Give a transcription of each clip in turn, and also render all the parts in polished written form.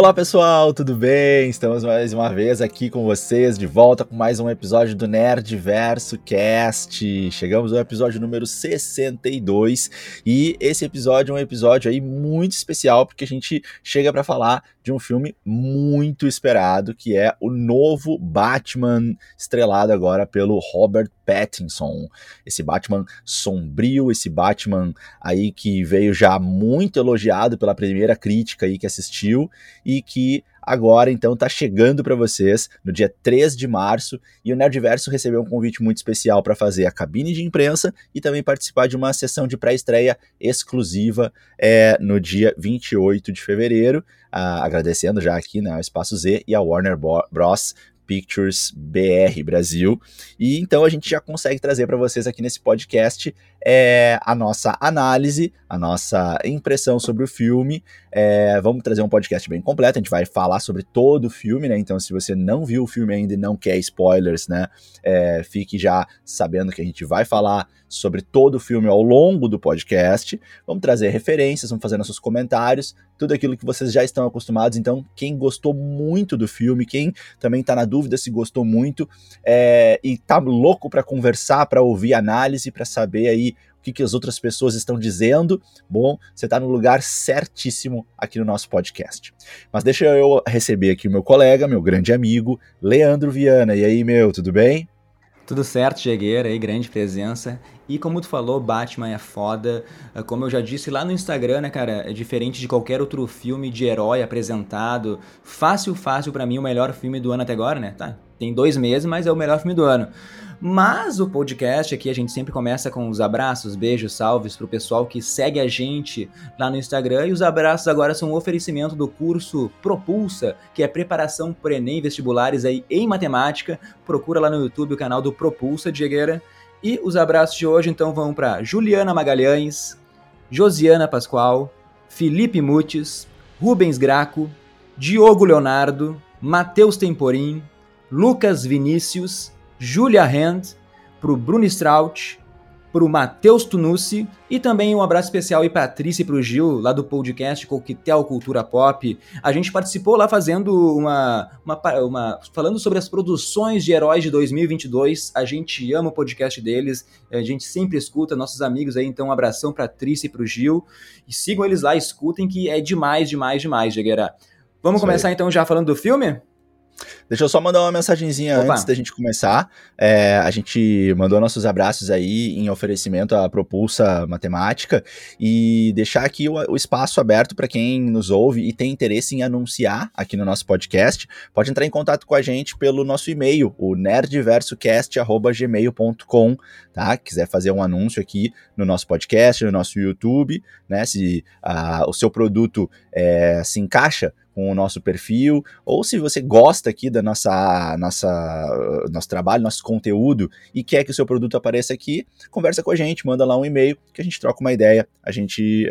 Olá pessoal, tudo bem? Estamos mais uma vez aqui com vocês, de volta com mais um episódio do Nerd Verso Cast. Chegamos ao episódio número 62 e esse episódio é um episódio aí muito especial porque a gente chega para falar de um filme muito esperado, que é o novo Batman, estrelado agora pelo Robert Pattinson. Esse Batman sombrio, esse Batman aí que veio já muito elogiado pela primeira crítica aí que assistiu e que agora então tá chegando para vocês no dia 3 de março e o Nerdverso recebeu um convite muito especial para fazer a cabine de imprensa e também participar de uma sessão de pré-estreia exclusiva no dia 28 de fevereiro, agradecendo já aqui, né, ao Espaço Z e a Warner Bros. Pictures BR Brasil, e então a gente já consegue trazer para vocês aqui nesse podcast a nossa análise, a nossa impressão sobre o filme. Vamos trazer um podcast bem completo, a gente vai falar sobre todo o filme, né? Então se você não viu o filme ainda e não quer spoilers, né, fique já sabendo que a gente vai falar sobre todo o filme ao longo do podcast. Vamos trazer referências, vamos fazer nossos comentários, tudo aquilo que vocês já estão acostumados. Então quem gostou muito do filme, quem também está na dúvida se gostou muito e tá louco para conversar, para ouvir análise, para saber aí o que as outras pessoas estão dizendo, bom, você tá no lugar certíssimo aqui no nosso podcast. Mas deixa eu receber aqui o meu colega, meu grande amigo, Leandro Viana. E aí, meu, tudo bem? Tudo certo, Jegueira, aí, grande presença. E como tu falou, Batman é foda. Como eu já disse lá no Instagram, né, cara, é diferente de qualquer outro filme de herói apresentado. Fácil pra mim, o melhor filme do ano até agora, né? Tá, tem 2 meses, mas é o melhor filme do ano. Mas o podcast aqui, a gente sempre começa com os abraços, beijos, salves pro pessoal que segue a gente lá no Instagram. E os abraços agora são um oferecimento do curso Propulsa, que é preparação por Enem, vestibulares aí em matemática. Procura lá no YouTube o canal do Propulsa, Jegueira. E os abraços de hoje, então, vão para Juliana Magalhães, Josiana Pascoal, Felipe Mutes, Rubens Graco, Diogo Leonardo, Matheus Temporim, Lucas Vinícius, Júlia Hand, pro Bruno Straut, pro Matheus Tunucci, e também um abraço especial aí pra Patrícia e pro Gil, lá do podcast Coquetel Cultura Pop. A gente participou lá fazendo falando sobre as produções de heróis de 2022. A gente ama o podcast deles, a gente sempre escuta, nossos amigos aí, então um abração pra Patrícia e pro Gil, e sigam eles lá, escutem que é demais, Jegueira. Vamos começar então já falando do filme? Deixa eu só mandar uma mensagenzinha antes da gente começar. A gente mandou nossos abraços aí em oferecimento à Propulsa Matemática e deixar aqui o espaço aberto para quem nos ouve e tem interesse em anunciar aqui no nosso podcast. Pode entrar em contato com a gente pelo nosso e-mail, o nerdversocast@gmail.com, tá? Quiser fazer um anúncio aqui no nosso podcast, no nosso YouTube, né? Se o seu produto se encaixa com o nosso perfil, ou se você gosta aqui da nosso trabalho, nosso conteúdo e quer que o seu produto apareça aqui, conversa com a gente, manda lá um e-mail que a gente troca uma ideia, a gente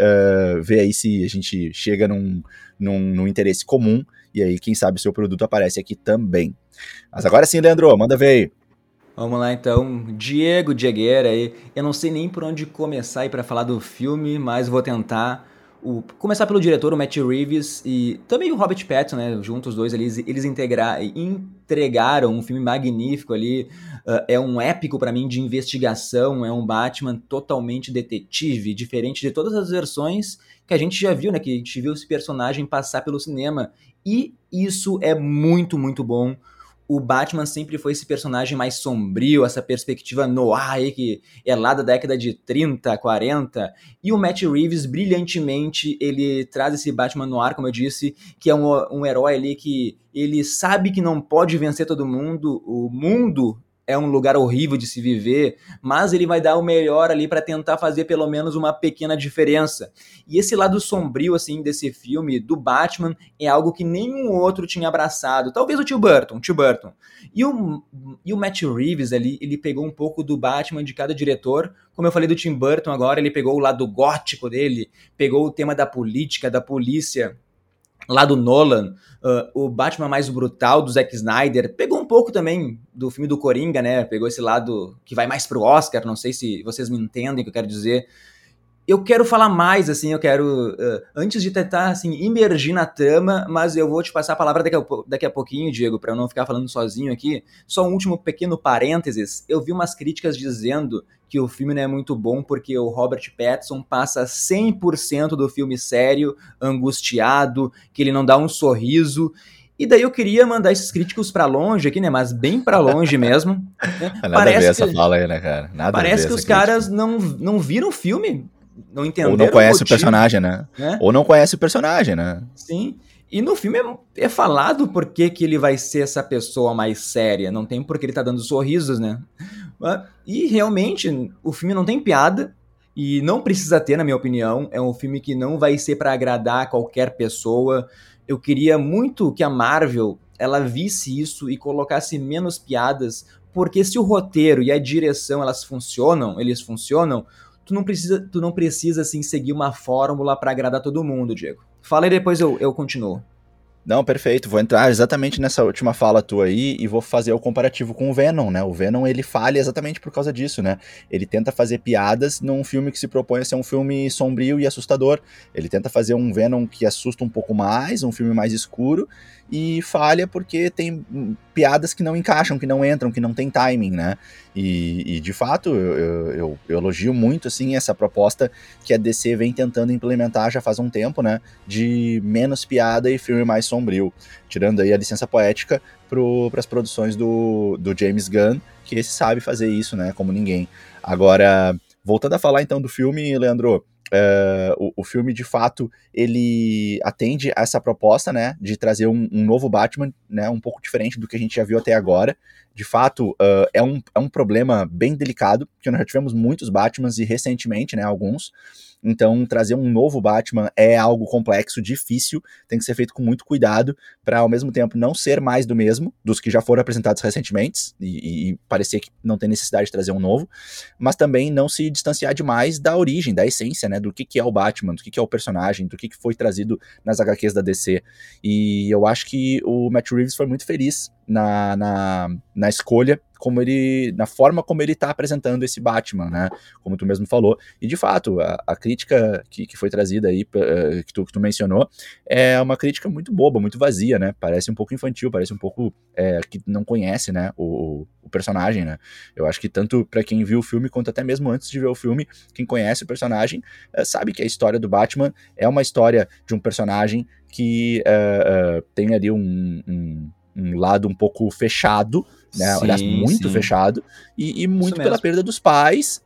vê aí se a gente chega num interesse comum e aí quem sabe o seu produto aparece aqui também. Mas agora sim, Leandro, manda ver aí. Vamos lá então, Diego Diegueira aí, eu não sei nem por onde começar aí para falar do filme, mas vou tentar. Começar pelo diretor, o Matt Reeves, e também o Robert Pattinson, né, juntos os dois, eles entregaram um filme magnífico ali, é um épico pra mim de investigação, é um Batman totalmente detetive, diferente de todas as versões que a gente já viu, né, que a gente viu esse personagem passar pelo cinema, e isso é muito bom. O Batman sempre foi esse personagem mais sombrio, essa perspectiva noir aí que é lá da década de 30, 40. E o Matt Reeves, brilhantemente, ele traz esse Batman noir, como eu disse, que é um herói ali que ele sabe que não pode vencer todo mundo. O mundo é um lugar horrível de se viver, mas ele vai dar o melhor ali para tentar fazer pelo menos uma pequena diferença. E esse lado sombrio, assim, desse filme, do Batman, é algo que nenhum outro tinha abraçado. Talvez o Tim Burton. E o Matt Reeves ali, ele pegou um pouco do Batman de cada diretor. Como eu falei do Tim Burton agora, ele pegou o lado gótico dele, pegou o tema da política, da polícia, lá do Nolan, o Batman mais brutal do Zack Snyder, pegou um pouco também do filme do Coringa, né, pegou esse lado que vai mais pro Oscar, não sei se vocês me entendem o que eu quero dizer, eu quero falar mais, assim, eu quero, antes de tentar, assim, imergir na trama, mas eu vou te passar a palavra daqui a pouquinho, Diego, para eu não ficar falando sozinho aqui. Só um último pequeno parênteses, eu vi umas críticas dizendo que o filme não é muito bom porque o Robert Pattinson passa 100% do filme sério, angustiado, que ele não dá um sorriso. E daí eu queria mandar esses críticos pra longe aqui, né? Mas bem pra longe mesmo. Né? Nada parece a ver essa fala aí, né, cara? Nada parece a ver que os crítica. Caras não viram o filme, não entenderam. Ou não conhece o personagem, né? Ou não conhece o personagem, né? Sim. E no filme é falado por que ele vai ser essa pessoa mais séria. Não tem porque ele tá dando sorrisos, né? E realmente, o filme não tem piada. E não precisa ter, na minha opinião. É um filme que não vai ser pra agradar qualquer pessoa. Eu queria muito que a Marvel, ela visse isso e colocasse menos piadas, porque se o roteiro e a direção, eles funcionam, tu não precisa assim, seguir uma fórmula para agradar todo mundo, Diego. Fala aí, depois eu continuo. Não, perfeito. Vou entrar exatamente nessa última fala tua aí e vou fazer o comparativo com o Venom, né? O Venom, ele falha exatamente por causa disso, né? Ele tenta fazer piadas num filme que se propõe a ser um filme sombrio e assustador. Ele tenta fazer um Venom que assusta um pouco mais, um filme mais escuro, e falha porque tem piadas que não encaixam, que não entram, que não tem timing, né? E de fato, eu elogio muito, assim, essa proposta que a DC vem tentando implementar já faz um tempo, né? De menos piada e filme mais sombrio. Tirando aí a licença poética para as produções do James Gunn, que esse sabe fazer isso, né, como ninguém. Agora, voltando a falar então do filme, Leandro, o filme de fato, ele atende a essa proposta, né, de trazer um novo Batman, né, um pouco diferente do que a gente já viu até agora. De fato, é um problema bem delicado, porque nós já tivemos muitos Batmans e recentemente, né, alguns. Então, trazer um novo Batman é algo complexo, difícil, tem que ser feito com muito cuidado para, ao mesmo tempo, não ser mais do mesmo, dos que já foram apresentados recentemente, e parecer que não tem necessidade de trazer um novo, mas também não se distanciar demais da origem, da essência, né, do que é o Batman, do que é o personagem, do que foi trazido nas HQs da DC. E eu acho que o Matt Reeves foi muito feliz na escolha, na forma como ele está apresentando esse Batman, né? Como tu mesmo falou. E, de fato, a crítica que foi trazida aí, que tu mencionou, é uma crítica muito boba, muito vazia, né? Parece um pouco infantil, parece um pouco que não conhece, né, o personagem, né? Eu acho que tanto para quem viu o filme, quanto até mesmo antes de ver o filme, quem conhece o personagem sabe que a história do Batman é uma história de um personagem que tem ali um lado um pouco fechado, né? Sim, aliás, muito fechado, e muito pela perda dos pais,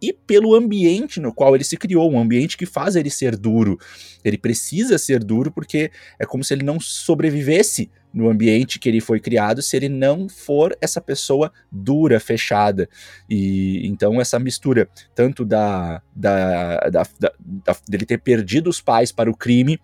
e pelo ambiente no qual ele se criou, um ambiente que faz ele ser duro. Ele precisa ser duro porque é como se ele não sobrevivesse no ambiente que ele foi criado, se ele não for essa pessoa dura, fechada. E então essa mistura, tanto dele ter perdido os pais para o crime,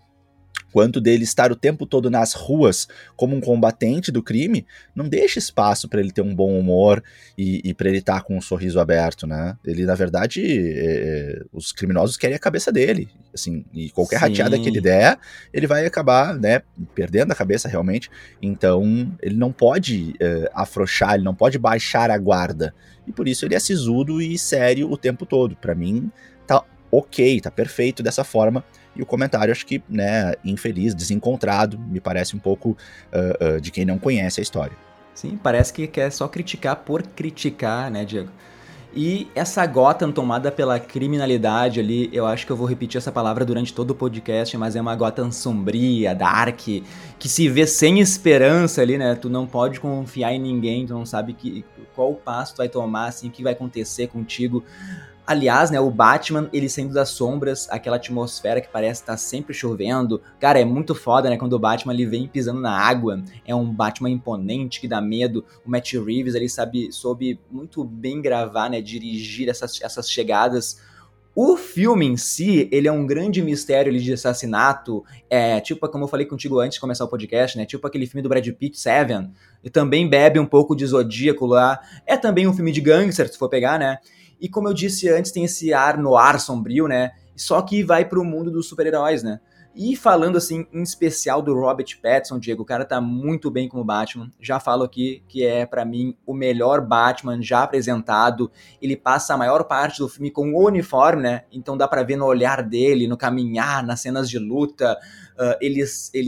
quanto dele estar o tempo todo nas ruas como um combatente do crime, não deixa espaço para ele ter um bom humor e para ele estar com um sorriso aberto, né? Ele, na verdade, os criminosos querem a cabeça dele, assim, e qualquer Sim. rateada que ele der, ele vai acabar, né, perdendo a cabeça realmente. Então, ele não pode afrouxar, ele não pode baixar a guarda. E por isso ele é sisudo e sério o tempo todo. Para mim, tá ok, tá perfeito dessa forma. E o comentário, acho que, né, infeliz, desencontrado, me parece um pouco de quem não conhece a história. Sim, parece que quer só criticar por criticar, né, Diego? E essa Gotham tomada pela criminalidade ali, eu acho que eu vou repetir essa palavra durante todo o podcast, mas é uma Gotham sombria, dark, que se vê sem esperança ali, né? Tu não pode confiar em ninguém, tu não sabe qual passo tu vai tomar, assim, o que vai acontecer contigo. Aliás, né, o Batman, ele saindo das sombras, aquela atmosfera que parece estar sempre chovendo. Cara, é muito foda, né, quando o Batman ele vem pisando na água. É um Batman imponente que dá medo. O Matt Reeves, ele soube muito bem gravar, né, dirigir essas chegadas. O filme em si, ele é um grande mistério de assassinato, tipo como eu falei contigo antes de começar o podcast, né, tipo aquele filme do Brad Pitt, Seven, e também bebe um pouco de Zodíaco lá, é também um filme de gangster, se for pegar, né, e como eu disse antes, tem esse ar no ar sombrio, né, só que vai pro mundo dos super-heróis, né, E falando assim, em especial do Robert Pattinson, Diego, o cara tá muito bem como Batman. Já falo aqui que é, pra mim, o melhor Batman já apresentado. Ele passa a maior parte do filme com o uniforme, né? Então dá pra ver no olhar dele, no caminhar, nas cenas de luta. Ele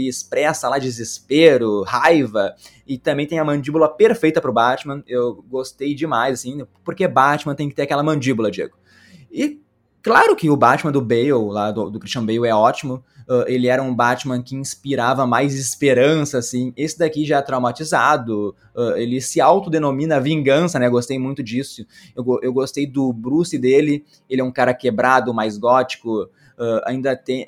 expressa lá desespero, raiva. E também tem a mandíbula perfeita pro Batman. Eu gostei demais, assim, porque Batman tem que ter aquela mandíbula, Diego. E claro que o Batman do Bale, lá do Christian Bale, é ótimo. Ele era um Batman que inspirava mais esperança, assim. Esse daqui já é traumatizado. Ele se autodenomina vingança, né? Gostei muito disso. Eu gostei do Bruce dele. Ele é um cara quebrado, mais gótico.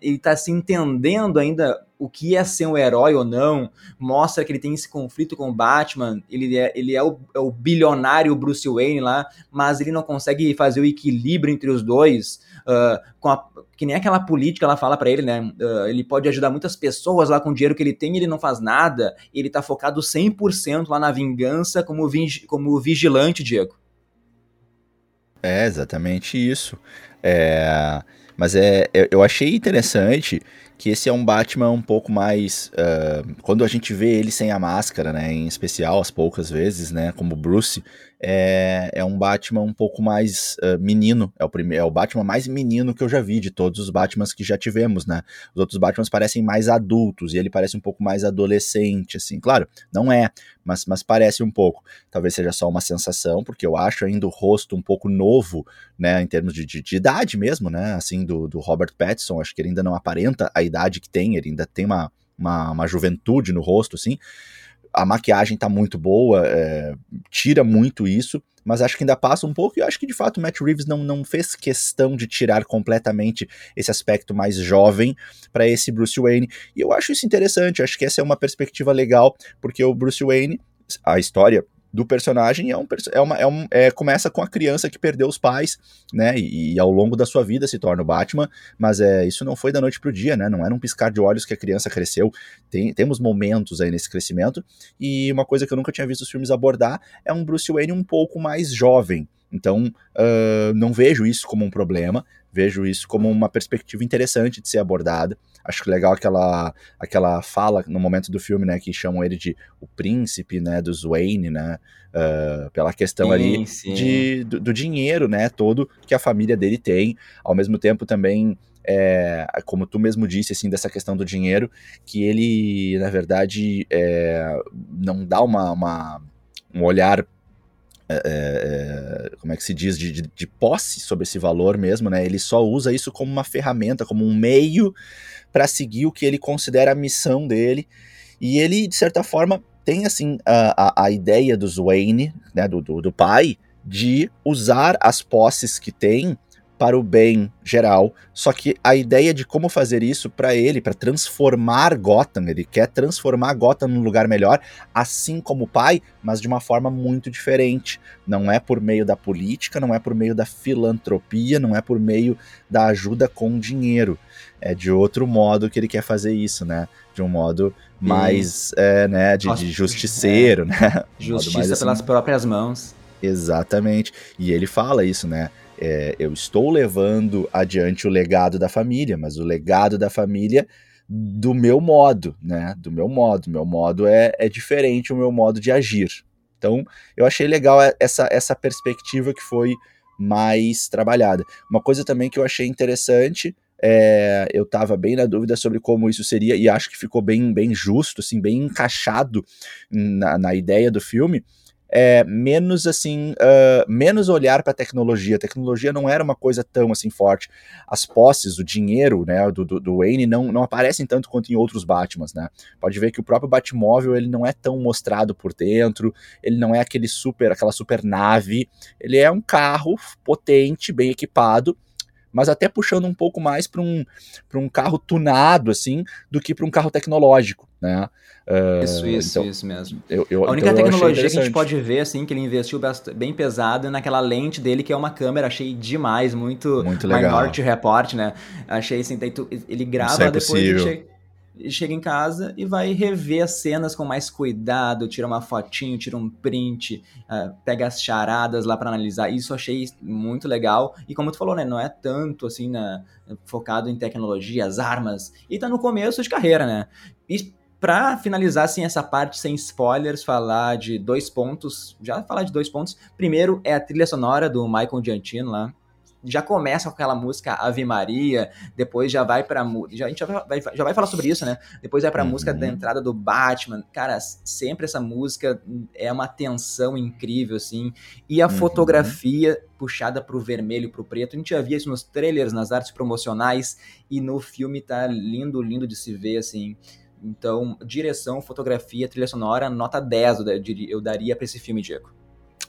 Ele tá se entendendo ainda o que é ser um herói ou não. Mostra que ele tem esse conflito com o Batman. Ele é o bilionário Bruce Wayne lá, mas ele não consegue fazer o equilíbrio entre os dois. Que nem aquela política, ela fala pra ele, né? Ele pode ajudar muitas pessoas lá com o dinheiro que ele tem e ele não faz nada. Ele tá focado 100% lá na vingança como vigilante, Diego. É exatamente isso. Mas eu achei interessante que esse é um Batman um pouco mais... quando a gente vê ele sem a máscara, né, em especial as poucas vezes, né, como Bruce, é um Batman um pouco mais menino. É o Batman mais menino que eu já vi de todos os Batmans que já tivemos, né. Os outros Batmans parecem mais adultos e ele parece um pouco mais adolescente, assim. Claro, não é, mas parece um pouco. Talvez seja só uma sensação, porque eu acho ainda o rosto um pouco novo, né, em termos de idade mesmo, né, assim, do Robert Pattinson. Acho que ele ainda não aparenta a idade que tem, ele ainda tem uma juventude no rosto, assim. A maquiagem tá muito boa, tira muito isso, mas acho que ainda passa um pouco, e acho que de fato o Matt Reeves não fez questão de tirar completamente esse aspecto mais jovem para esse Bruce Wayne, e eu acho isso interessante. Acho que essa é uma perspectiva legal, porque o Bruce Wayne, a história do personagem começa com a criança que perdeu os pais, né, e ao longo da sua vida se torna o Batman, mas isso não foi da noite pro dia, né, não era um piscar de olhos que a criança cresceu. Temos momentos aí nesse crescimento, e uma coisa que eu nunca tinha visto os filmes abordar é um Bruce Wayne um pouco mais jovem. Então, não vejo isso como um problema, vejo isso como uma perspectiva interessante de ser abordada. Acho que legal aquela fala no momento do filme, né, que chamam ele de o príncipe, né, dos Wayne, né, pela questão do dinheiro, né, todo que a família dele tem. Ao mesmo tempo também, como tu mesmo disse, assim, dessa questão do dinheiro, que ele, na verdade, não dá um olhar... como é que se diz, de posse sobre esse valor mesmo, né? Ele só usa isso como uma ferramenta, como um meio para seguir o que ele considera a missão dele. E ele, de certa forma, tem assim a ideia dos Wayne, né, do pai, de usar as posses que tem para o bem geral. Só que a ideia de como fazer isso para ele, para transformar Gotham, ele quer transformar Gotham num lugar melhor, assim como o pai, mas de uma forma muito diferente. Não é por meio da política, não é por meio da filantropia, não é por meio da ajuda com dinheiro. É de outro modo que ele quer fazer isso, né? De um modo mais, né, de justiceiro, né? Justiça mais, assim, pelas próprias mãos. Exatamente. E ele fala isso, né? Eu estou levando adiante o legado da família, mas o legado da família do meu modo, né? Do meu modo. Meu modo é diferente, o meu modo de agir. Então, eu achei legal essa perspectiva que foi mais trabalhada. Uma coisa também que eu achei interessante, eu estava bem na dúvida sobre como isso seria, e acho que ficou bem, bem justo, assim, bem encaixado na ideia do filme, menos assim, menos olhar para a tecnologia. A tecnologia não era uma coisa tão assim forte. As posses, o dinheiro, né, do Wayne não aparecem tanto quanto em outros Batmans, né? Pode ver que o próprio Batmóvel, ele não é tão mostrado por dentro, ele não é aquela super nave, ele é um carro potente, bem equipado, mas até puxando um pouco mais para um carro tunado, assim, do que para um carro tecnológico, né? Isso mesmo. A única tecnologia que a gente pode ver, assim, que ele investiu bem pesado, é naquela lente dele, que é uma câmera. Achei demais, muito legal. Minority Report, né? Achei, assim, ele grava depois... chega em casa e vai rever as cenas com mais cuidado, tira uma fotinho, tira um print, pega as charadas lá pra analisar. Isso eu achei muito legal. E como tu falou, né, não é tanto assim, né, focado em tecnologia, as armas. E tá no começo de carreira, né? E pra finalizar, assim, essa parte sem spoilers, falar de dois pontos. Primeiro é a trilha sonora do Michael Giacchino lá. Já começa com aquela música Ave Maria, depois já vai pra... A gente já vai falar sobre isso, né? Depois vai pra música da entrada do Batman. Cara, sempre essa música é uma tensão incrível, assim. E a fotografia puxada pro vermelho, pro preto. A gente já via isso nos trailers, nas artes promocionais. E no filme tá lindo, lindo de se ver, assim. Então, direção, fotografia, trilha sonora, nota 10 eu daria pra esse filme, Diego.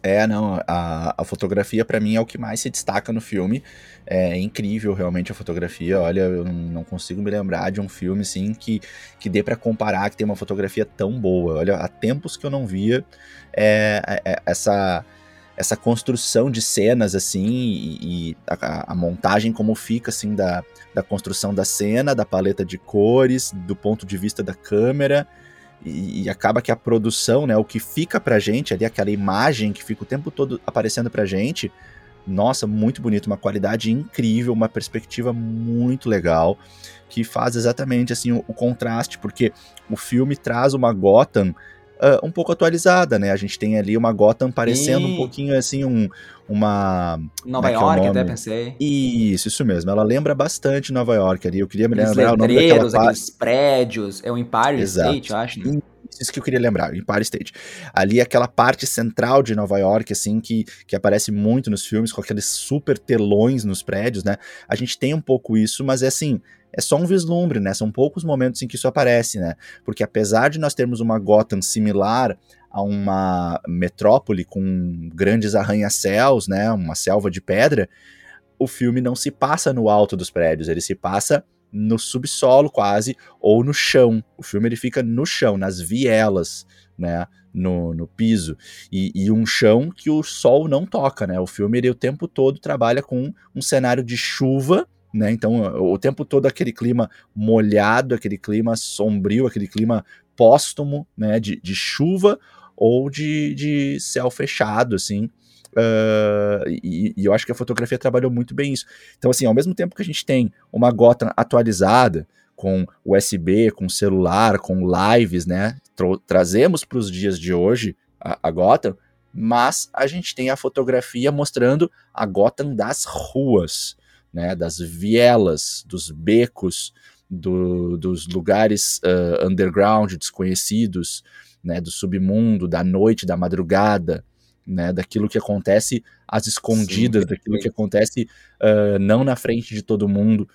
É, não, a fotografia pra mim é o que mais se destaca no filme, é incrível realmente a fotografia, olha, eu não consigo me lembrar de um filme assim que dê pra comparar, que tem uma fotografia tão boa, olha, há tempos que eu não via essa construção de cenas assim, e a montagem como fica assim da construção da cena, da paleta de cores, do ponto de vista da câmera. E acaba que a produção, né, o que fica pra gente ali, aquela imagem que fica o tempo todo aparecendo pra gente, nossa, muito bonito, uma qualidade incrível, uma perspectiva muito legal, que faz exatamente assim o contraste, porque o filme traz uma Gotham um pouco atualizada, né, a gente tem ali uma Gotham parecendo um pouquinho assim, uma... Nova York, até pensei. Isso mesmo, ela lembra bastante Nova York ali, eu queria me lembrar o nome daquela... aqueles prédios, é o Empire State, eu acho, né? Isso que eu queria lembrar, Empire State. Ali aquela parte central de Nova York, assim, que aparece muito nos filmes, com aqueles super telões nos prédios, né? A gente tem um pouco isso, mas é assim, é só um vislumbre, né? São poucos momentos em que isso aparece, né? Porque apesar de nós termos uma Gotham similar a uma metrópole com grandes arranha-céus, né? Uma selva de pedra, o filme não se passa no alto dos prédios, ele se passa no subsolo quase, ou no chão. O filme ele fica no chão, nas vielas, né, no piso, e um chão que o sol não toca, né, o filme ele o tempo todo trabalha com um cenário de chuva, né, então o tempo todo aquele clima molhado, aquele clima sombrio, aquele clima póstumo, né, de chuva ou de céu fechado, assim. E eu acho que a fotografia trabalhou muito bem isso. Então, assim, ao mesmo tempo que a gente tem uma Gotham atualizada, com USB, com celular, com lives, né? Trazemos para os dias de hoje a Gotham, mas a gente tem a fotografia mostrando a Gotham das ruas, né? Das vielas, dos becos, dos lugares underground, desconhecidos, né? Do submundo, da noite, da madrugada. Né, daquilo que acontece às escondidas, daquilo que acontece não na frente de todo mundo.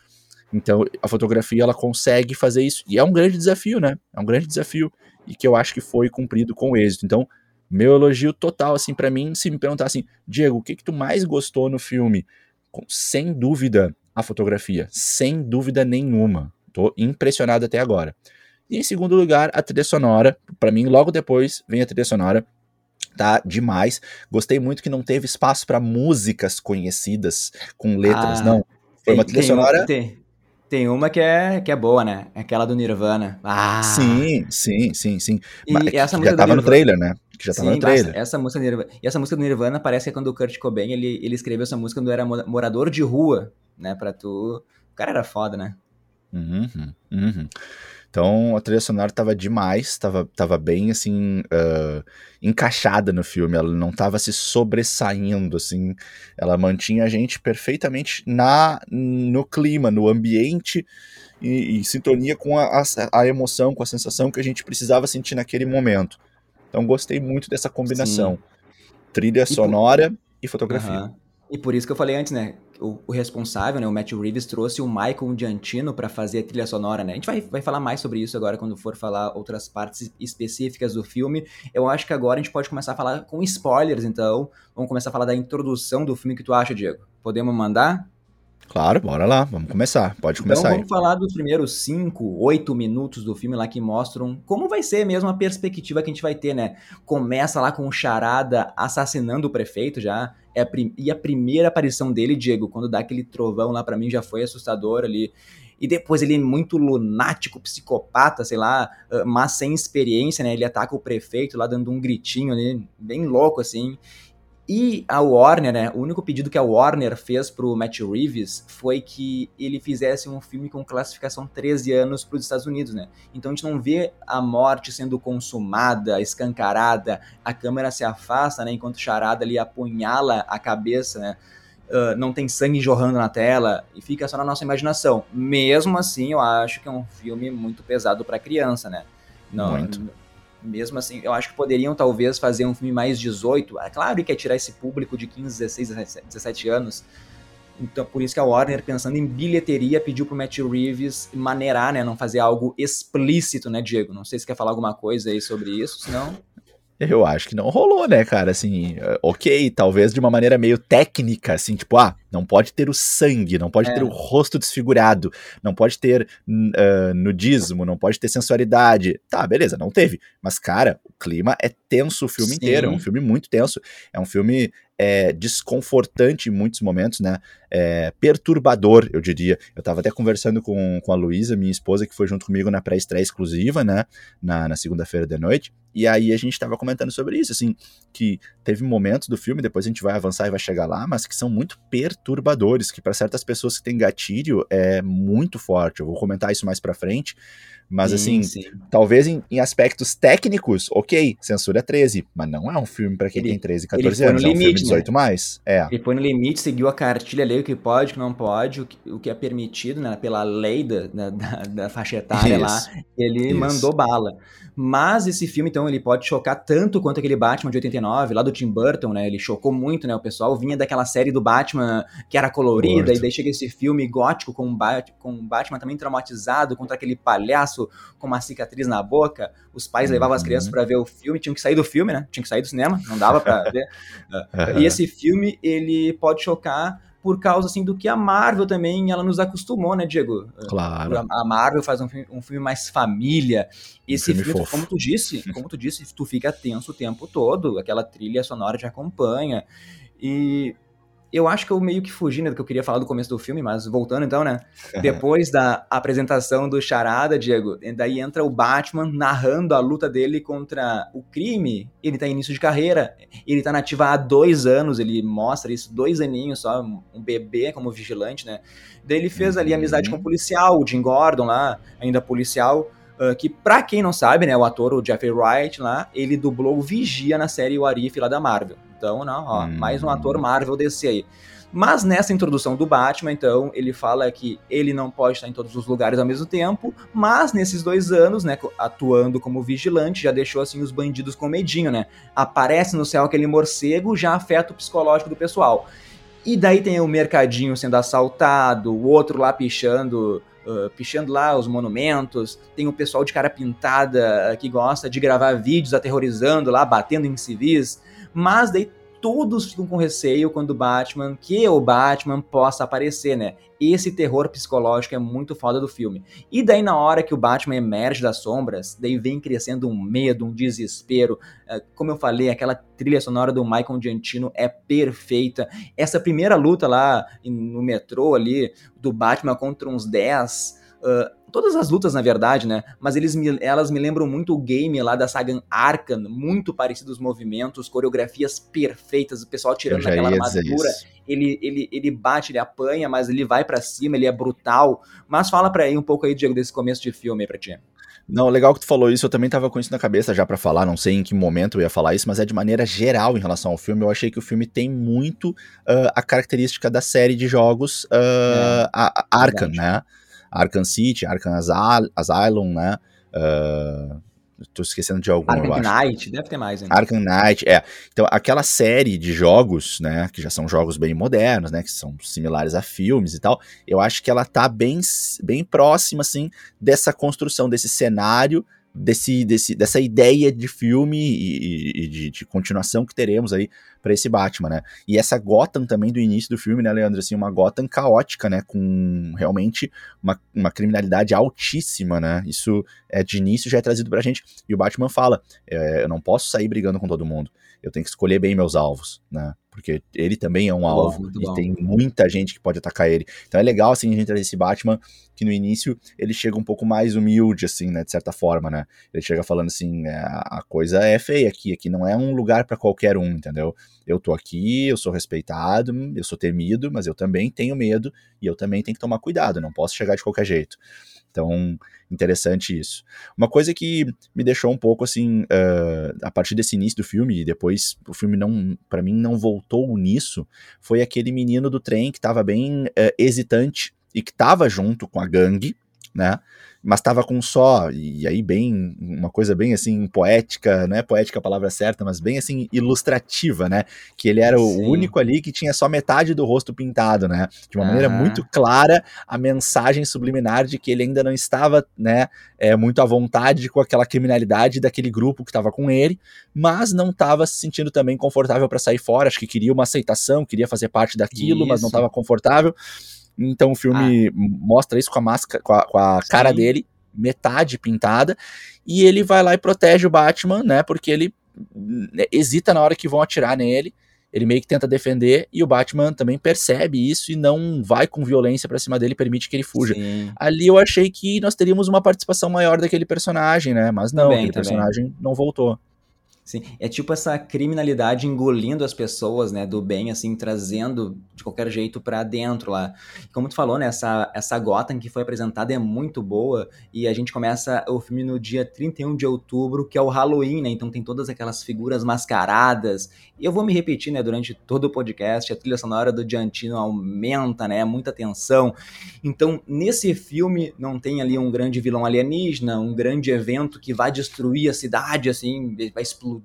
Então, a fotografia, ela consegue fazer isso, e é um grande desafio, né, é um grande desafio, e que eu acho que foi cumprido com êxito. Então, meu elogio total, assim, pra mim, se me perguntar assim, Diego, o que tu mais gostou no filme? Sem dúvida, a fotografia, sem dúvida nenhuma, tô impressionado até agora. E em segundo lugar, a trilha sonora, pra mim, logo depois vem a trilha sonora. Tá demais. Gostei muito que não teve espaço para músicas conhecidas com letras, não. Foi uma trilha sonora. Tem uma que é boa, né? Aquela do Nirvana. Sim. E essa música já tava no trailer, né? Que já tava no trailer. Essa música do Nirvana parece que é quando o Kurt Cobain ele escreveu essa música quando era morador de rua, né? Pra tu. O cara era foda, né? Então, a trilha sonora tava demais, tava bem, assim, encaixada no filme, ela não tava se sobressaindo, assim, ela mantinha a gente perfeitamente no clima, no ambiente, e em sintonia com a emoção, com a sensação que a gente precisava sentir naquele momento. Então, gostei muito dessa combinação, trilha sonora e fotografia. E por isso que eu falei antes, né, o responsável, né, o Matt Reeves, trouxe o Michael Giacchino para fazer a trilha sonora, né, a gente vai falar mais sobre isso agora quando for falar outras partes específicas do filme. Eu acho que agora a gente pode começar a falar com spoilers, então, vamos começar a falar da introdução do filme. Que tu acha, Diego? Podemos mandar? Claro, bora lá, vamos começar, pode começar aí. Então vamos falar dos primeiros 8 minutos do filme lá, que mostram como vai ser mesmo a perspectiva que a gente vai ter, né? Começa lá com o Charada assassinando o prefeito já, e a primeira aparição dele, Diego, quando dá aquele trovão lá, pra mim já foi assustador ali. e depois ele é muito lunático, psicopata, sei lá, mas sem experiência, né? Ele ataca o prefeito lá dando um gritinho ali, bem louco assim. E a Warner, né, o único pedido que a Warner fez pro Matt Reeves foi que ele fizesse um filme com classificação 13 anos pros Estados Unidos, né? Então a gente não vê a morte sendo consumada, escancarada, a câmera se afasta, né, enquanto Charada ali apunhala a cabeça, né? Não tem sangue jorrando na tela e fica só na nossa imaginação. Mesmo assim, eu acho que é um filme muito pesado pra criança, né? Não, muito. Mesmo assim, eu acho que poderiam talvez fazer um filme mais 18, é claro que é tirar esse público de 15, 16, 17 anos, então por isso que a Warner, pensando em bilheteria, pediu pro Matt Reeves maneirar, né, não fazer algo explícito, né, Diego? Não sei se quer falar alguma coisa aí sobre isso, senão... Eu acho que não rolou, né, cara, assim, ok, talvez de uma maneira meio técnica, assim, tipo, não pode ter o sangue, não pode ter o rosto desfigurado, não pode ter nudismo, não pode ter sensualidade, tá, beleza, não teve, mas, cara, o clima é tenso o filme inteiro, é um filme muito tenso, é um filme desconfortante em muitos momentos, né, perturbador, eu diria. Eu tava até conversando com a Luísa, minha esposa, que foi junto comigo na pré-estreia exclusiva, né, na segunda-feira de noite, e aí a gente tava comentando sobre isso, assim, que teve momentos do filme, depois a gente vai avançar e vai chegar lá, mas que são muito perturbadores, que para certas pessoas que têm gatilho é muito forte, eu vou comentar isso mais pra frente, mas talvez em aspectos técnicos, ok, censura 13, mas não é um filme pra quem tem 13, 14 anos, é um filme 18 mais. É. Ele põe no limite, seguiu a cartilha, lei o que pode, o que não pode, o que é permitido, né, pela lei da faixa etária isso, lá, ele mandou bala. Mas esse filme, então, ele pode chocar tanto quanto aquele Batman de 89, lá do Tim Burton, né, ele chocou muito, né, o pessoal vinha daquela série do Batman que era colorida, e daí chega esse filme gótico com o Batman também traumatizado contra aquele palhaço com uma cicatriz na boca, os pais levavam as crianças pra ver o filme, tinham que sair do filme, né, tinham que sair do cinema, não dava pra ver. E esse filme, ele pode chocar por causa, assim, do que a Marvel também, ela nos acostumou, né, Diego? Claro. A Marvel faz um filme mais família. Esse filme como tu disse, tu fica tenso o tempo todo, aquela trilha sonora te acompanha. E eu acho que eu meio que fugi, né, do que eu queria falar do começo do filme, mas voltando então, né, depois da apresentação do Charada, Diego, daí entra o Batman narrando a luta dele contra o crime. Ele tá em início de carreira, ele tá na ativa há 2 anos, ele mostra isso, 2 aninhos só, um bebê como vigilante, né? Daí ele fez ali amizade com o policial, o Jim Gordon lá, ainda policial, que pra quem não sabe, né, o ator, o Jeffrey Wright lá, ele dublou o Vigia na série Warif lá da Marvel. Então, não, ó, mais um ator Marvel desse aí. Mas nessa introdução do Batman, então, ele fala que ele não pode estar em todos os lugares ao mesmo tempo, mas nesses 2 anos, né, atuando como vigilante, já deixou, assim, os bandidos com medinho, né? Aparece no céu aquele morcego, já afeta o psicológico do pessoal. E daí tem o mercadinho sendo assaltado, o outro lá pichando lá os monumentos, tem o pessoal de cara pintada que gosta de gravar vídeos aterrorizando lá, batendo em civis, mas daí todos ficam com receio quando o Batman possa aparecer, né? Esse terror psicológico é muito foda do filme. E daí na hora que o Batman emerge das sombras, daí vem crescendo um medo, um desespero. Como eu falei, aquela trilha sonora do Michael Giacchino é perfeita. Essa primeira luta lá no metrô ali, do Batman contra uns 10... todas as lutas, na verdade, né? Mas elas me lembram muito o game lá da saga Arkham, muito parecidos os movimentos, coreografias perfeitas, o pessoal tirando aquela armadura, ele bate, ele apanha, mas ele vai pra cima, ele é brutal. Mas fala pra aí um pouco aí, Diego, desse começo de filme aí pra ti. Não, legal que tu falou isso, eu também tava com isso na cabeça já pra falar, não sei em que momento eu ia falar isso, mas é de maneira geral em relação ao filme, eu achei que o filme tem muito a característica da série de jogos Arkham, né? Arkham City, Arkham Asylum, né? Tô esquecendo de algum, eu acho. Arkham Knight, deve ter mais ainda. Arkham Knight, Então, aquela série de jogos, né, que já são jogos bem modernos, né, que são similares a filmes e tal, eu acho que ela tá bem, bem próxima, assim, dessa construção, desse cenário, dessa ideia de filme e de continuação que teremos aí pra esse Batman, né? E essa Gotham também do início do filme, né, Leandro? Assim, uma Gotham caótica, né? Com realmente uma criminalidade altíssima, né? Isso de início já é trazido pra gente. E o Batman fala, eu não posso sair brigando com todo mundo. Eu tenho que escolher bem meus alvos, né? porque ele também é um alvo e tem muita gente que pode atacar ele. Então é legal, assim, a gente trazer esse Batman, que no início ele chega um pouco mais humilde, assim, né, de certa forma, né, ele chega falando assim, a coisa é feia aqui não é um lugar pra qualquer um, entendeu? Eu tô aqui, eu sou respeitado, eu sou temido, mas eu também tenho medo e eu também tenho que tomar cuidado, não posso chegar de qualquer jeito. Então, interessante isso. Uma coisa que me deixou um pouco assim, a partir desse início do filme, e depois o filme não, pra mim, não voltou nisso, foi aquele menino do trem que tava bem hesitante e que tava junto com a gangue, né? Mas tava com só, e aí bem, uma coisa bem assim, poética, não é poética a palavra certa, mas bem assim, ilustrativa, né? Que ele era o único ali que tinha só metade do rosto pintado, né? De uma maneira muito clara, a mensagem subliminar de que ele ainda não estava, né, muito à vontade com aquela criminalidade daquele grupo que tava com ele, mas não tava se sentindo também confortável para sair fora, acho que queria uma aceitação, queria fazer parte daquilo, mas não tava confortável. Então o filme mostra isso com a máscara, com a cara dele, metade pintada, e ele vai lá e protege o Batman, né, porque ele hesita na hora que vão atirar nele, ele meio que tenta defender, e o Batman também percebe isso e não vai com violência pra cima dele, permite que ele fuja. Sim. Ali eu achei que nós teríamos uma participação maior daquele personagem, né, mas não, aquele personagem não voltou. Sim, é tipo essa criminalidade engolindo as pessoas, né, do bem, assim, trazendo de qualquer jeito pra dentro lá. Como tu falou, né, essa Gotham que foi apresentada é muito boa, e a gente começa o filme no dia 31 de outubro, que é o Halloween, né, então tem todas aquelas figuras mascaradas. E eu vou me repetir, né, durante todo o podcast, a trilha sonora do Giacchino aumenta, né, muita tensão. Então, nesse filme, não tem ali um grande vilão alienígena, um grande evento que vai destruir a cidade, assim, vai explodir.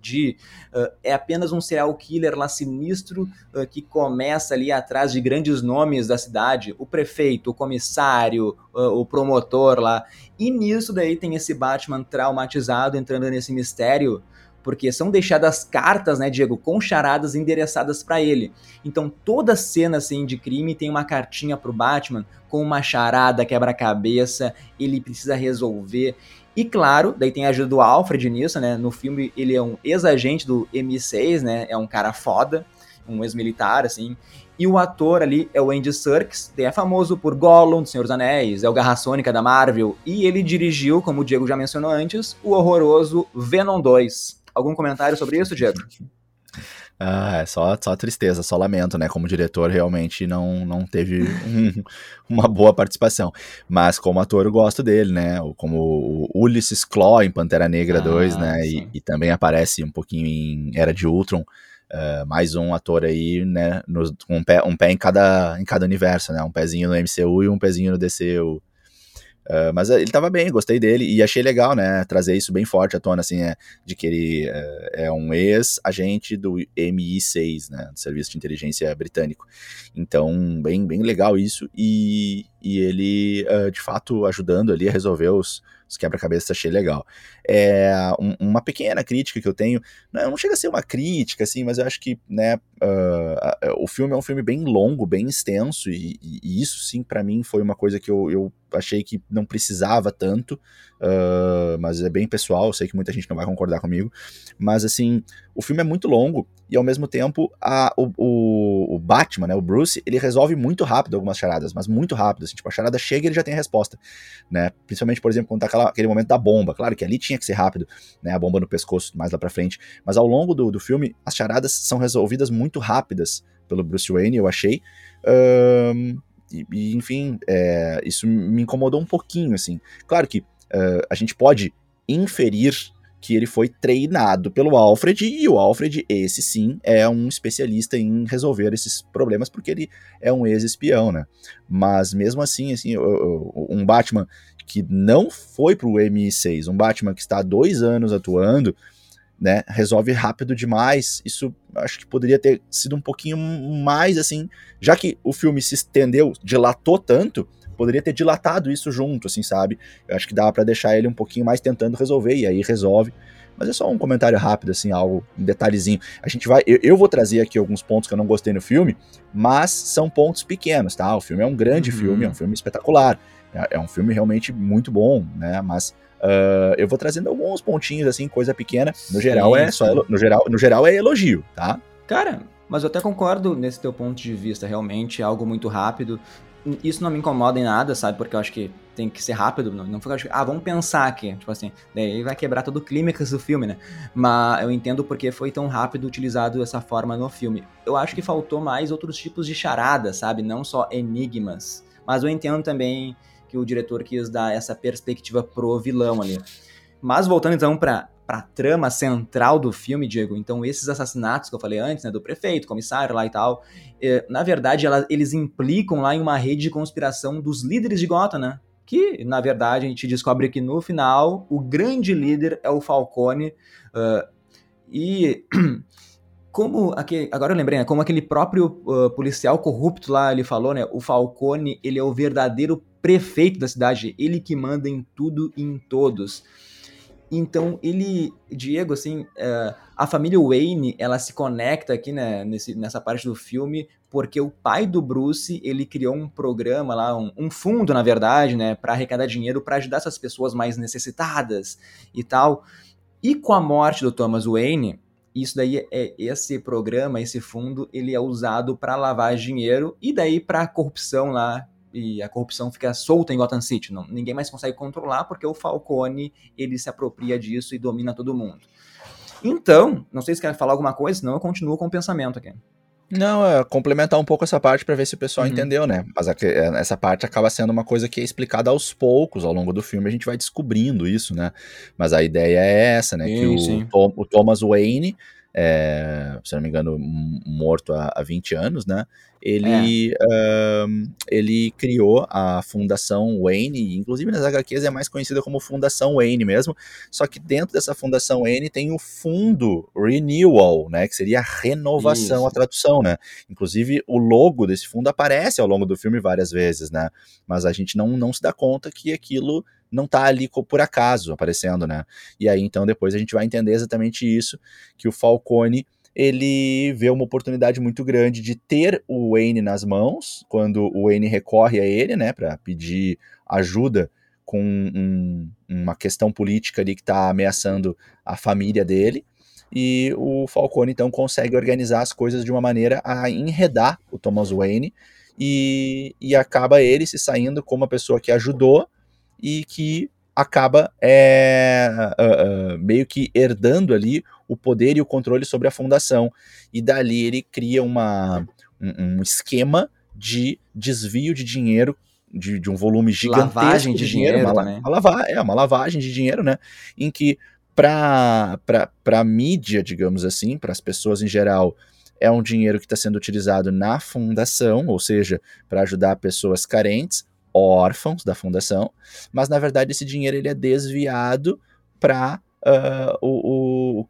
É apenas um serial killer lá sinistro que começa ali atrás de grandes nomes da cidade, o prefeito, o comissário, o promotor lá, e nisso daí tem esse Batman traumatizado entrando nesse mistério, porque são deixadas cartas, né, Diego, com charadas endereçadas pra ele. Então toda cena, assim, de crime tem uma cartinha pro Batman com uma charada, quebra-cabeça, ele precisa resolver. E claro, daí tem a ajuda do Alfred nisso, né? No filme ele é um ex-agente do MI6, né? É um cara foda, um ex-militar, assim. E o ator ali é o Andy Serkis, que é famoso por Gollum, do Senhor dos Anéis, é o Garra Sônica da Marvel. E ele dirigiu, como o Diego já mencionou antes, o horroroso Venom 2. Algum comentário sobre isso, Diego? Ah, é só tristeza, só lamento, né? Como diretor, realmente não teve uma boa participação. Mas como ator, eu gosto dele, né? Como o Ulysses Claw em Pantera Negra 2, né? E também aparece um pouquinho em Era de Ultron. Mais um ator aí, né? Um pé em cada universo, né? Um pezinho no MCU e um pezinho no DCU. Mas ele tava bem, gostei dele e achei legal, né, trazer isso bem forte à tona, assim, de que ele é um ex-agente do MI6, né, do Serviço de Inteligência Britânico, então bem, bem legal isso, e ele, de fato, ajudando ali a resolver os quebra-cabeças, achei legal. Uma pequena crítica que eu tenho, não chega a ser uma crítica, assim, mas eu acho que, né, o filme é um filme bem longo, bem extenso, e isso, sim, pra mim foi uma coisa que eu achei que não precisava tanto, mas é bem pessoal, eu sei que muita gente não vai concordar comigo, mas, assim, o filme é muito longo, e ao mesmo tempo o Batman, né, o Bruce, ele resolve muito rápido algumas charadas, mas muito rápido, assim, tipo, a charada chega e ele já tem a resposta, né, principalmente, por exemplo, quando tá aquele momento da bomba, claro que ali tinha que ser rápido, né, a bomba no pescoço, mais lá pra frente, mas ao longo do filme, as charadas são resolvidas muito rápidas pelo Bruce Wayne, eu achei, enfim, isso me incomodou um pouquinho, assim, claro que a gente pode inferir que ele foi treinado pelo Alfred, e o Alfred, esse sim, é um especialista em resolver esses problemas, porque ele é um ex-espião, né? Mas mesmo assim, um Batman que não foi pro MI6, um Batman que está há 2 anos atuando, né, resolve rápido demais, isso acho que poderia ter sido um pouquinho mais, assim, já que o filme se estendeu, dilatou tanto, poderia ter dilatado isso junto, assim, sabe? Eu acho que dava pra deixar ele um pouquinho mais tentando resolver, e aí resolve. Mas é só um comentário rápido, assim, algo, um detalhezinho. Eu vou trazer aqui alguns pontos que eu não gostei no filme, mas são pontos pequenos, tá? O filme é um grande filme, é um filme espetacular, é um filme realmente muito bom, né? Mas eu vou trazendo alguns pontinhos, assim, coisa pequena. No geral é elogio, tá? Cara, Mas eu até concordo nesse teu ponto de vista, realmente, é algo muito rápido. Isso não me incomoda em nada, sabe? Porque eu acho que tem que ser rápido. Não fica, ah, vamos pensar aqui. Tipo assim, daí vai quebrar todo o clímax do filme, né? Mas eu entendo porque foi tão rápido utilizado essa forma no filme. Eu acho que faltou mais outros tipos de charada, sabe? Não só enigmas. Mas eu entendo também que o diretor quis dar essa perspectiva pro vilão ali. Mas voltando então pra trama central do filme, Diego, então esses assassinatos que eu falei antes, né, do prefeito, comissário lá e tal, na verdade eles implicam lá em uma rede de conspiração dos líderes de Gotham, né? Que, na verdade, a gente descobre que no final o grande líder é o Falcone, e como aquele, agora eu lembrei, né, como aquele próprio policial corrupto lá, ele falou, né, o Falcone, ele é o verdadeiro prefeito da cidade, ele que manda em tudo e em todos. Então, ele, Diego, assim, a família Wayne, ela se conecta aqui, né, nessa parte do filme, porque o pai do Bruce, ele criou um programa lá, um fundo, na verdade, né, para arrecadar dinheiro, para ajudar essas pessoas mais necessitadas e tal. E com a morte do Thomas Wayne, isso daí, esse programa, esse fundo, ele é usado para lavar dinheiro e daí para corrupção lá. E a corrupção fica solta em Gotham City, ninguém mais consegue controlar, porque o Falcone, ele se apropria disso e domina todo mundo. Então, não sei se quer falar alguma coisa, senão eu continuo com o pensamento aqui. Não, é complementar um pouco essa parte para ver se o pessoal entendeu, né? Mas essa parte acaba sendo uma coisa que é explicada aos poucos, ao longo do filme, a gente vai descobrindo isso, né? Mas a ideia é essa, né? Sim. O Thomas Wayne, se não me engano, morto há 20 anos, né? Ele criou a Fundação Wayne, inclusive nas HQs é mais conhecida como Fundação Wayne mesmo, só que dentro dessa Fundação Wayne tem o fundo Renewal, né? Que seria a renovação, isso, a tradução, né? Inclusive o logo desse fundo aparece ao longo do filme várias vezes, né? Mas a gente não se dá conta que aquilo não tá ali por acaso aparecendo, né? E aí, então, depois a gente vai entender exatamente isso, que o Falcone, ele vê uma oportunidade muito grande de ter o Wayne nas mãos, quando o Wayne recorre a ele, né, para pedir ajuda com uma questão política ali que tá ameaçando a família dele, e o Falcone, então, consegue organizar as coisas de uma maneira a enredar o Thomas Wayne, e acaba ele se saindo como a pessoa que ajudou, e que acaba meio que herdando ali o poder e o controle sobre a fundação. E dali ele cria um esquema de desvio de dinheiro, de um volume gigantesco. Lavagem de dinheiro, né? Uma lavagem de dinheiro, né? Em que para a mídia, digamos assim, para as pessoas em geral, é um dinheiro que está sendo utilizado na fundação, ou seja, para ajudar pessoas carentes, órfãos da fundação, mas na verdade esse dinheiro ele é desviado para o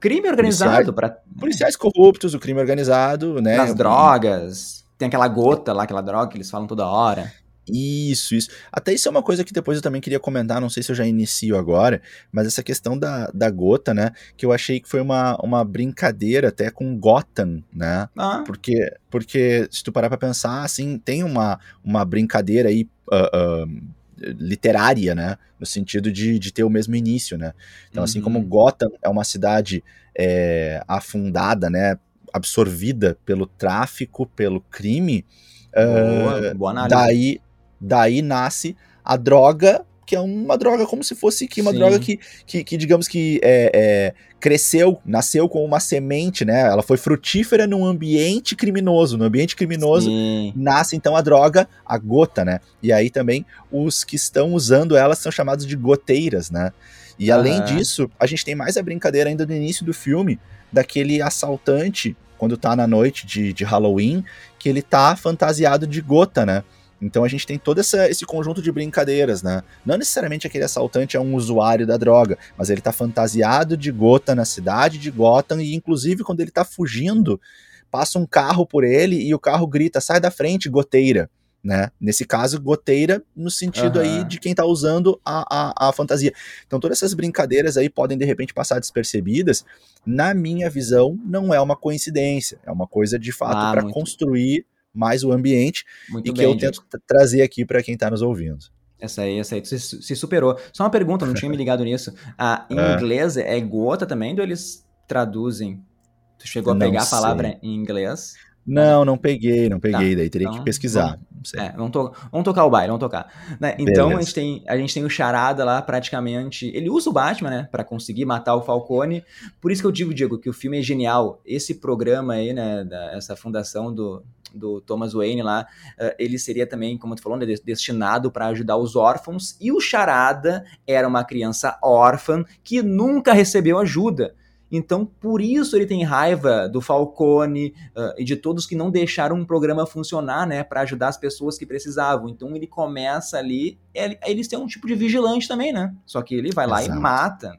crime organizado, para policiais corruptos, o crime organizado, né? Nas drogas, tem aquela gota lá, aquela droga que eles falam toda hora. Isso. Até isso é uma coisa que depois eu também queria comentar, não sei se eu já inicio agora, mas essa questão da gota, né, que eu achei que foi uma brincadeira até com Gotham, né, porque se tu parar pra pensar, assim, tem uma brincadeira aí literária, né, no sentido de ter o mesmo início, né, então assim como Gotham é uma cidade afundada, né, absorvida pelo tráfico, pelo crime, boa análise. Daí nasce a droga, que é uma droga como se fosse droga que digamos que nasceu com uma semente, né? Ela foi frutífera num ambiente criminoso. No ambiente criminoso nasce então a droga, a gota, né? E aí também os que estão usando ela são chamados de goteiras, né? E além disso, a gente tem mais a brincadeira ainda no início do filme, daquele assaltante, quando tá na noite de Halloween, que ele tá fantasiado de gota, né? Então a gente tem todo esse conjunto de brincadeiras, né? Não necessariamente aquele assaltante é um usuário da droga, mas ele tá fantasiado de gota na cidade de Gotham, e inclusive quando ele tá fugindo, passa um carro por ele e o carro grita, sai da frente, goteira, né? Nesse caso, goteira no sentido aí de quem tá usando a fantasia. Então todas essas brincadeiras aí podem de repente passar despercebidas. Na minha visão, não é uma coincidência, é uma coisa de fato para construir mais o ambiente, muito e que bem, eu tento trazer aqui para quem está nos ouvindo. Essa aí, tu se superou. Só uma pergunta, não tinha me ligado nisso. Em inglês é gota também, ou eles traduzem? Tu chegou a pegar a palavra em inglês? Não peguei, daí teria que pesquisar. Vamos tocar o baile, vamos tocar. Né? Então a gente tem o Charada lá praticamente, ele usa o Batman, né, pra conseguir matar o Falcone, por isso que eu digo, Diego, que o filme é genial, esse programa aí, né, essa fundação do Thomas Wayne lá, ele seria também, como tu falou, destinado para ajudar os órfãos, e o Charada era uma criança órfã que nunca recebeu ajuda. Então, por isso ele tem raiva do Falcone e de todos que não deixaram um programa funcionar, né, para ajudar as pessoas que precisavam. Então, ele começa ali, eles têm um tipo de vigilante também, né? Só que ele vai lá e mata.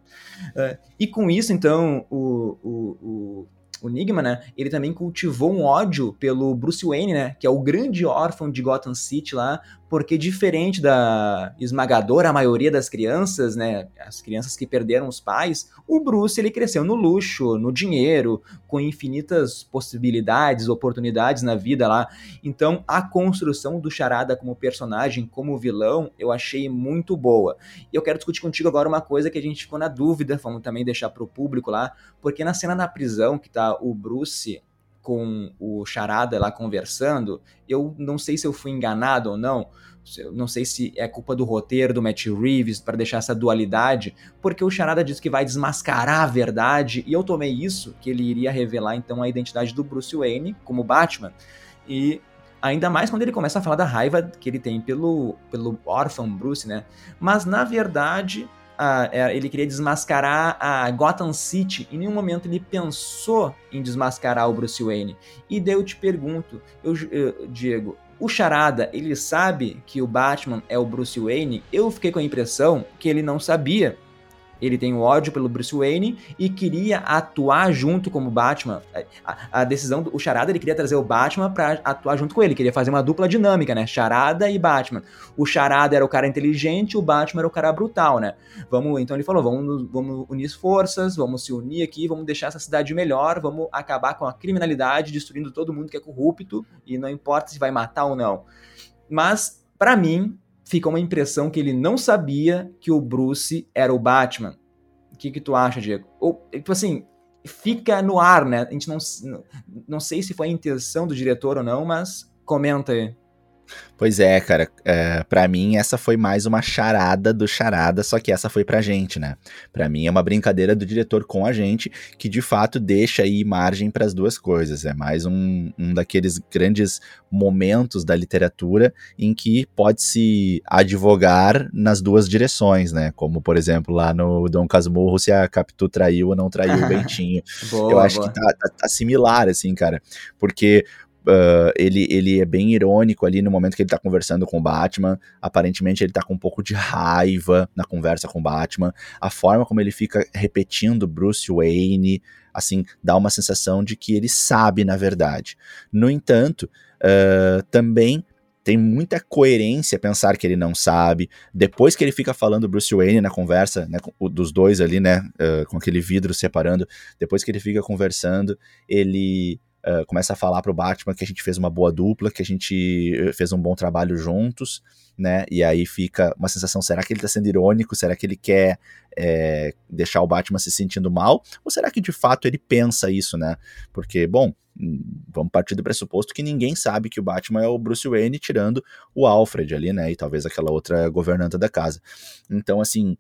E com isso, então, o Enigma, né, ele também cultivou um ódio pelo Bruce Wayne, né, que é o grande órfão de Gotham City lá, porque diferente da esmagadora maioria das crianças, né, as crianças que perderam os pais, o Bruce, ele cresceu no luxo, no dinheiro, com infinitas possibilidades, oportunidades na vida lá. Então, a construção do Charada como personagem, como vilão, eu achei muito boa. E eu quero discutir contigo agora uma coisa que a gente ficou na dúvida, vamos também deixar pro público lá, porque na cena da prisão, que tá o Bruce com o Charada lá conversando, eu não sei se eu fui enganado ou não, não sei se é culpa do roteiro do Matt Reeves para deixar essa dualidade, porque o Charada diz que vai desmascarar a verdade, e eu tomei isso, que ele iria revelar então a identidade do Bruce Wayne como Batman, e ainda mais quando ele começa a falar da raiva que ele tem pelo órfão Bruce, né? Mas na verdade ele queria desmascarar a Gotham City, em nenhum momento ele pensou em desmascarar o Bruce Wayne. E daí eu te pergunto, Diego, o Charada, ele sabe que o Batman é o Bruce Wayne? Eu fiquei com a impressão que ele não sabia. Ele tem o ódio pelo Bruce Wayne e queria atuar junto como Batman. A decisão do Charada, ele queria trazer o Batman pra atuar junto com ele, queria fazer uma dupla dinâmica, né? Charada e Batman. O Charada era o cara inteligente, o Batman era o cara brutal, né? Então ele falou, vamos unir forças, vamos se unir aqui, vamos deixar essa cidade melhor, vamos acabar com a criminalidade, destruindo todo mundo que é corrupto, e não importa se vai matar ou não. Mas, pra mim, fica uma impressão que ele não sabia que o Bruce era o Batman. O que tu acha, Diego? Ou, tipo assim, fica no ar, né? A gente não sei se foi a intenção do diretor ou não, mas comenta aí. Pois é, cara, pra mim essa foi mais uma charada do Charada, só que essa foi pra gente, né? Pra mim é uma brincadeira do diretor com a gente, que de fato deixa aí margem pras duas coisas, é mais um daqueles grandes momentos da literatura em que pode-se advogar nas duas direções, né? Como, por exemplo, lá no Dom Casmurro, se a Capitu traiu ou não traiu o Bentinho. Eu acho que tá similar, assim, cara, porque ele é bem irônico ali no momento que ele tá conversando com o Batman, aparentemente ele tá com um pouco de raiva na conversa com o Batman, a forma como ele fica repetindo Bruce Wayne, assim, dá uma sensação de que ele sabe na verdade. No entanto, também tem muita coerência pensar que ele não sabe. Depois que ele fica falando Bruce Wayne na conversa, né, dos dois ali, né, com aquele vidro separando, depois que ele fica conversando, ele começa a falar pro Batman que a gente fez uma boa dupla, que a gente fez um bom trabalho juntos, né, e aí fica uma sensação, será que ele tá sendo irônico, será que ele quer deixar o Batman se sentindo mal, ou será que de fato ele pensa isso, né, porque, bom, vamos partir do pressuposto que ninguém sabe que o Batman é o Bruce Wayne, tirando o Alfred ali, né, e talvez aquela outra governanta da casa. Então, assim,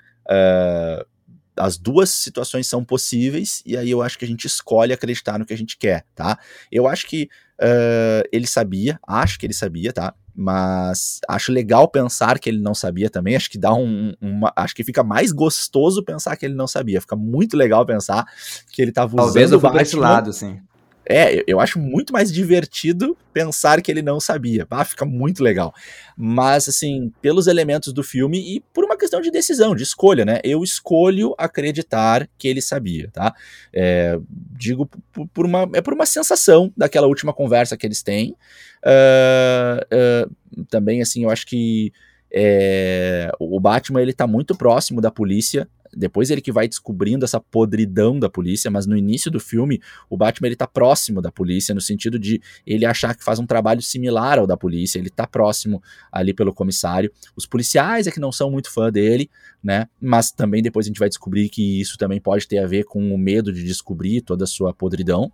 as duas situações são possíveis, e aí eu acho que a gente escolhe acreditar no que a gente quer, tá? Eu acho que ele sabia, tá? Mas acho legal pensar que ele não sabia também, acho que dá acho que fica mais gostoso pensar que ele não sabia, fica muito legal pensar que ele tava usando talvez eu fui pra esse lado, sim. Eu acho muito mais divertido pensar que ele não sabia. Ah, fica muito legal. Mas, assim, pelos elementos do filme e por uma questão de decisão, de escolha, né? Eu escolho acreditar que ele sabia, tá? Digo, por uma sensação daquela última conversa que eles têm. Também, assim, eu acho que o Batman, ele tá muito próximo da polícia. Depois ele que vai descobrindo essa podridão da polícia, mas no início do filme o Batman ele tá próximo da polícia, no sentido de ele achar que faz um trabalho similar ao da polícia, ele tá próximo ali pelo comissário. Os policiais é que não são muito fã dele, né, mas também depois a gente vai descobrir que isso também pode ter a ver com o medo de descobrir toda a sua podridão,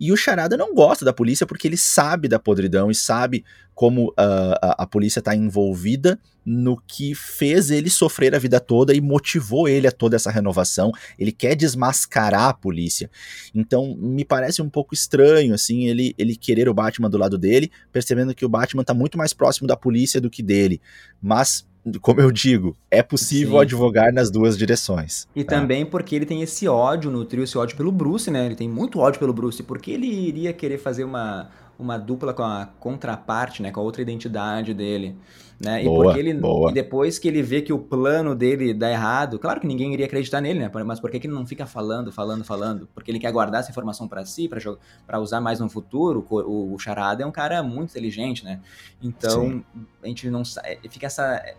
E o Charada não gosta da polícia porque ele sabe da podridão e sabe como a polícia está envolvida no que fez ele sofrer a vida toda e motivou ele a toda essa renovação. Ele quer desmascarar a polícia. Então, me parece um pouco estranho, assim, ele querer o Batman do lado dele, percebendo que o Batman está muito mais próximo da polícia do que dele. Mas, como eu digo, é possível advogar nas duas direções. E também porque ele tem esse ódio no trio, esse ódio pelo Bruce, né? Ele tem muito ódio pelo Bruce. Porque ele iria querer fazer uma dupla com a contraparte, né? Com a outra identidade dele, né? Boa, e porque ele e depois que ele vê que o plano dele dá errado, claro que ninguém iria acreditar nele, né? Mas por que que ele não fica falando? Porque ele quer guardar essa informação para si, para usar mais no futuro. O Charada é um cara muito inteligente, né? Então, a gente não sabe, fica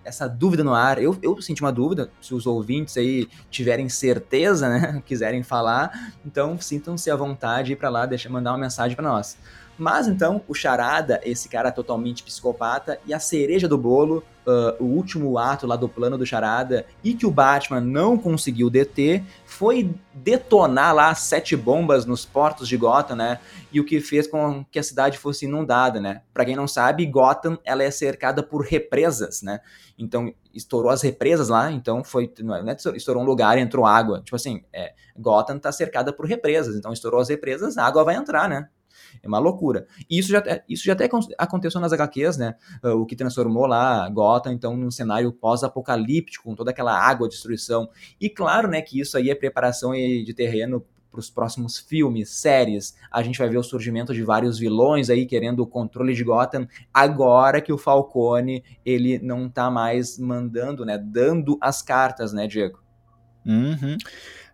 essa dúvida no ar. Eu senti uma dúvida. Se os ouvintes aí tiverem certeza, né? Quiserem falar, então sintam-se à vontade de ir para lá, mandar uma mensagem para nós. Mas então, o Charada, esse cara totalmente psicopata, e a cereja do bolo, o último ato lá do plano do Charada, e que o Batman não conseguiu deter, foi detonar lá 7 bombas nos portos de Gotham, né? E o que fez com que a cidade fosse inundada, né? Pra quem não sabe, Gotham, ela é cercada por represas, né? Então, estourou as represas lá, então foi, estourou um lugar, entrou água. Tipo assim, Gotham tá cercada por represas, então estourou as represas, a água vai entrar, né? É uma loucura. E isso já até aconteceu nas HQs, né? O que transformou lá Gotham, então, num cenário pós-apocalíptico, com toda aquela água, destruição. E claro, né, que isso aí é preparação de terreno para os próximos filmes, séries. A gente vai ver o surgimento de vários vilões aí querendo o controle de Gotham, agora que o Falcone, ele não tá mais mandando, né? Dando as cartas, né, Diego? Uhum.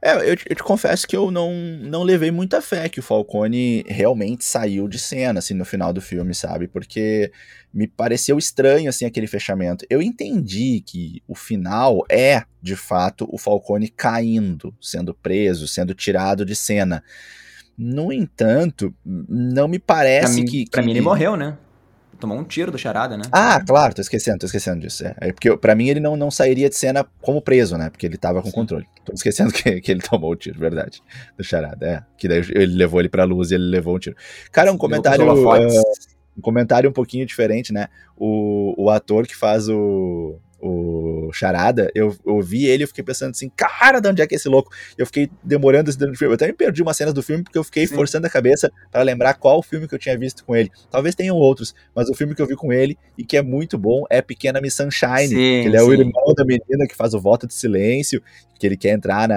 Eu te confesso que eu não levei muita fé que o Falcone realmente saiu de cena, assim, no final do filme, sabe? Porque me pareceu estranho, assim, aquele fechamento. Eu entendi que o final é, de fato, o Falcone caindo, sendo preso, sendo tirado de cena. No entanto, não me parece que... Pra mim ele morreu, né? Tomou um tiro do Charada, né? Ah, claro, tô esquecendo disso. Porque pra mim ele não sairia de cena como preso, né? Porque ele tava com controle. Tô esquecendo que ele tomou o tiro, verdade, do Charada, que daí ele levou ele pra luz e ele levou um tiro. Cara, um comentário um pouquinho diferente, né? O ator que faz o Charada, eu vi ele e fiquei pensando assim, cara, de onde é que é esse louco? Eu fiquei demorando durante o filme, eu até me perdi umas cenas do filme porque eu fiquei forçando a cabeça pra lembrar qual filme que eu tinha visto com ele. Talvez tenham outros, mas o filme que eu vi com ele e que é muito bom é Pequena Miss Sunshine, que ele é o irmão da menina que faz o voto de silêncio, que ele quer entrar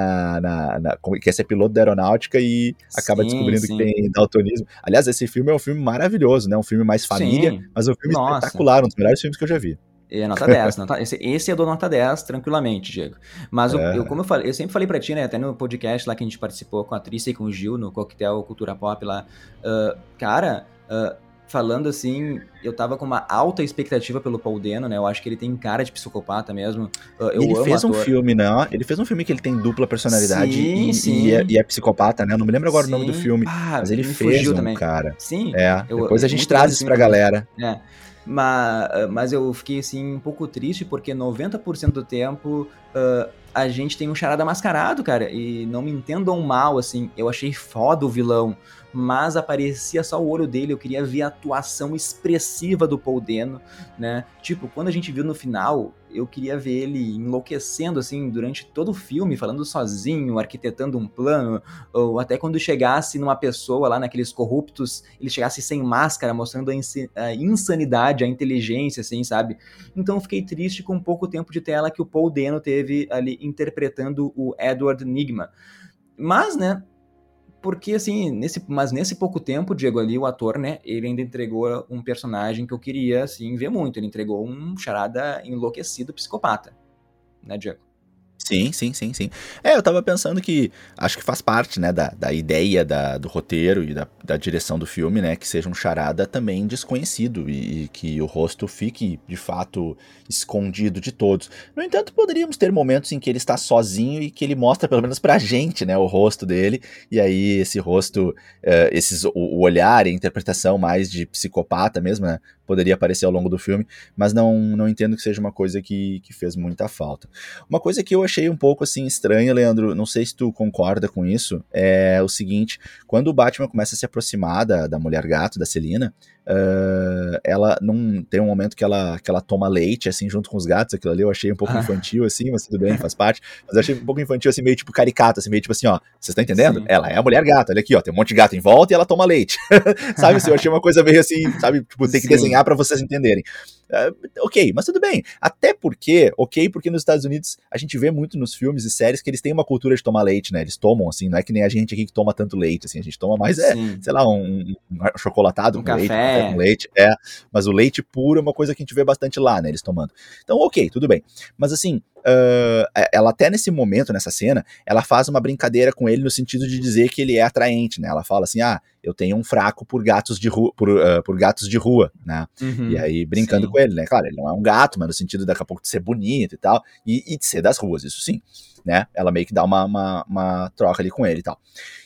quer ser piloto da aeronáutica e acaba descobrindo que tem daltonismo. Aliás, esse filme é um filme maravilhoso, né? Um filme mais família, mas um filme espetacular, um dos melhores filmes que eu já vi. É nota 10, esse eu dou nota 10 tranquilamente, Diego. Mas como eu falei, eu sempre falei pra ti, né, até no podcast lá que a gente participou com a Trícia e com o Gil, no Coquetel Cultura Pop lá, falando assim, eu tava com uma alta expectativa pelo Paul Dano, né? Eu acho que ele tem cara de psicopata mesmo. Ele fez um filme que ele tem dupla personalidade e é psicopata, né? Eu não me lembro agora o nome do filme, mas ele fez cara. Sim. Depois a gente traz isso pra galera. Mas eu fiquei assim um pouco triste porque 90% do tempo a gente tem um Charada mascarado, cara, e não me entendam mal, assim, eu achei foda o vilão, mas aparecia só o olho dele, eu queria ver a atuação expressiva do Paul Dano, né? Tipo, quando a gente viu no final, eu queria ver ele enlouquecendo, assim, durante todo o filme, falando sozinho, arquitetando um plano, ou até quando chegasse numa pessoa lá, naqueles corruptos, ele chegasse sem máscara, mostrando a insanidade, a inteligência, assim, sabe? Então eu fiquei triste com pouco tempo de tela que o Paul Dano teve ali interpretando o Edward Nygma. Mas, né, porque assim, nesse pouco tempo, Diego, ali, o ator, né, ele ainda entregou um personagem que eu queria, assim, ver muito. Ele entregou um Charada enlouquecido psicopata, né, Diego? Sim. Eu tava pensando que, acho que faz parte, né, da ideia do roteiro e da direção do filme, né, que seja um Charada também desconhecido e que o rosto fique, de fato, escondido de todos. No entanto, poderíamos ter momentos em que ele está sozinho e que ele mostra, pelo menos pra gente, né, o rosto dele, e aí esse rosto, o olhar e a interpretação mais de psicopata mesmo, né, poderia aparecer ao longo do filme, mas não entendo que seja uma coisa que fez muita falta. Uma coisa que eu achei achei um pouco, assim, estranha, Leandro, não sei se tu concorda com isso, é o seguinte, quando o Batman começa a se aproximar da Mulher Gato, da Selina, ela não tem um momento que ela toma leite, assim, junto com os gatos, aquilo ali eu achei um pouco infantil, assim, mas tudo bem, faz parte, mas eu achei um pouco infantil, assim, meio tipo caricato, assim, meio tipo assim, ó, vocês estão entendendo? Sim. Ela é a Mulher Gato, olha aqui, ó, tem um monte de gato em volta e ela toma leite, sabe, assim, eu achei uma coisa meio assim, sabe, tipo, tem que desenhar pra vocês entenderem. Ok, mas tudo bem, até porque, porque nos Estados Unidos a gente vê muito nos filmes e séries que eles têm uma cultura de tomar leite, né, eles tomam, assim, não é que nem a gente aqui que toma tanto leite, assim, a gente toma mais, sei lá, um chocolatado com leite, café com leite, mas o leite puro é uma coisa que a gente vê bastante lá, né, eles tomando, então ok, tudo bem, mas assim, ela até nesse momento, nessa cena, ela faz uma brincadeira com ele no sentido de dizer que ele é atraente, né, ela fala assim, eu tenho um fraco por gatos de rua, por gatos de rua, né? Uhum, e aí, brincando com ele, né? Claro, ele não é um gato, mas no sentido daqui a pouco de ser bonito e tal, e de ser das ruas, isso sim, né? Ela meio que dá uma troca ali com ele e tal.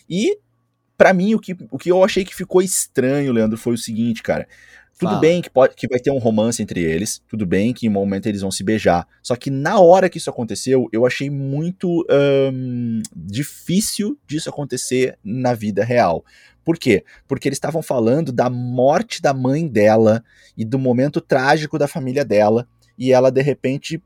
E, pra mim, o que eu achei que ficou estranho, Leandro, foi o seguinte, cara. Tudo bem que vai ter um romance entre eles, tudo bem que em um momento eles vão se beijar, só que na hora que isso aconteceu, eu achei muito difícil disso acontecer na vida real. Por quê? Porque eles estavam falando da morte da mãe dela e do momento trágico da família dela, e ela, de repente,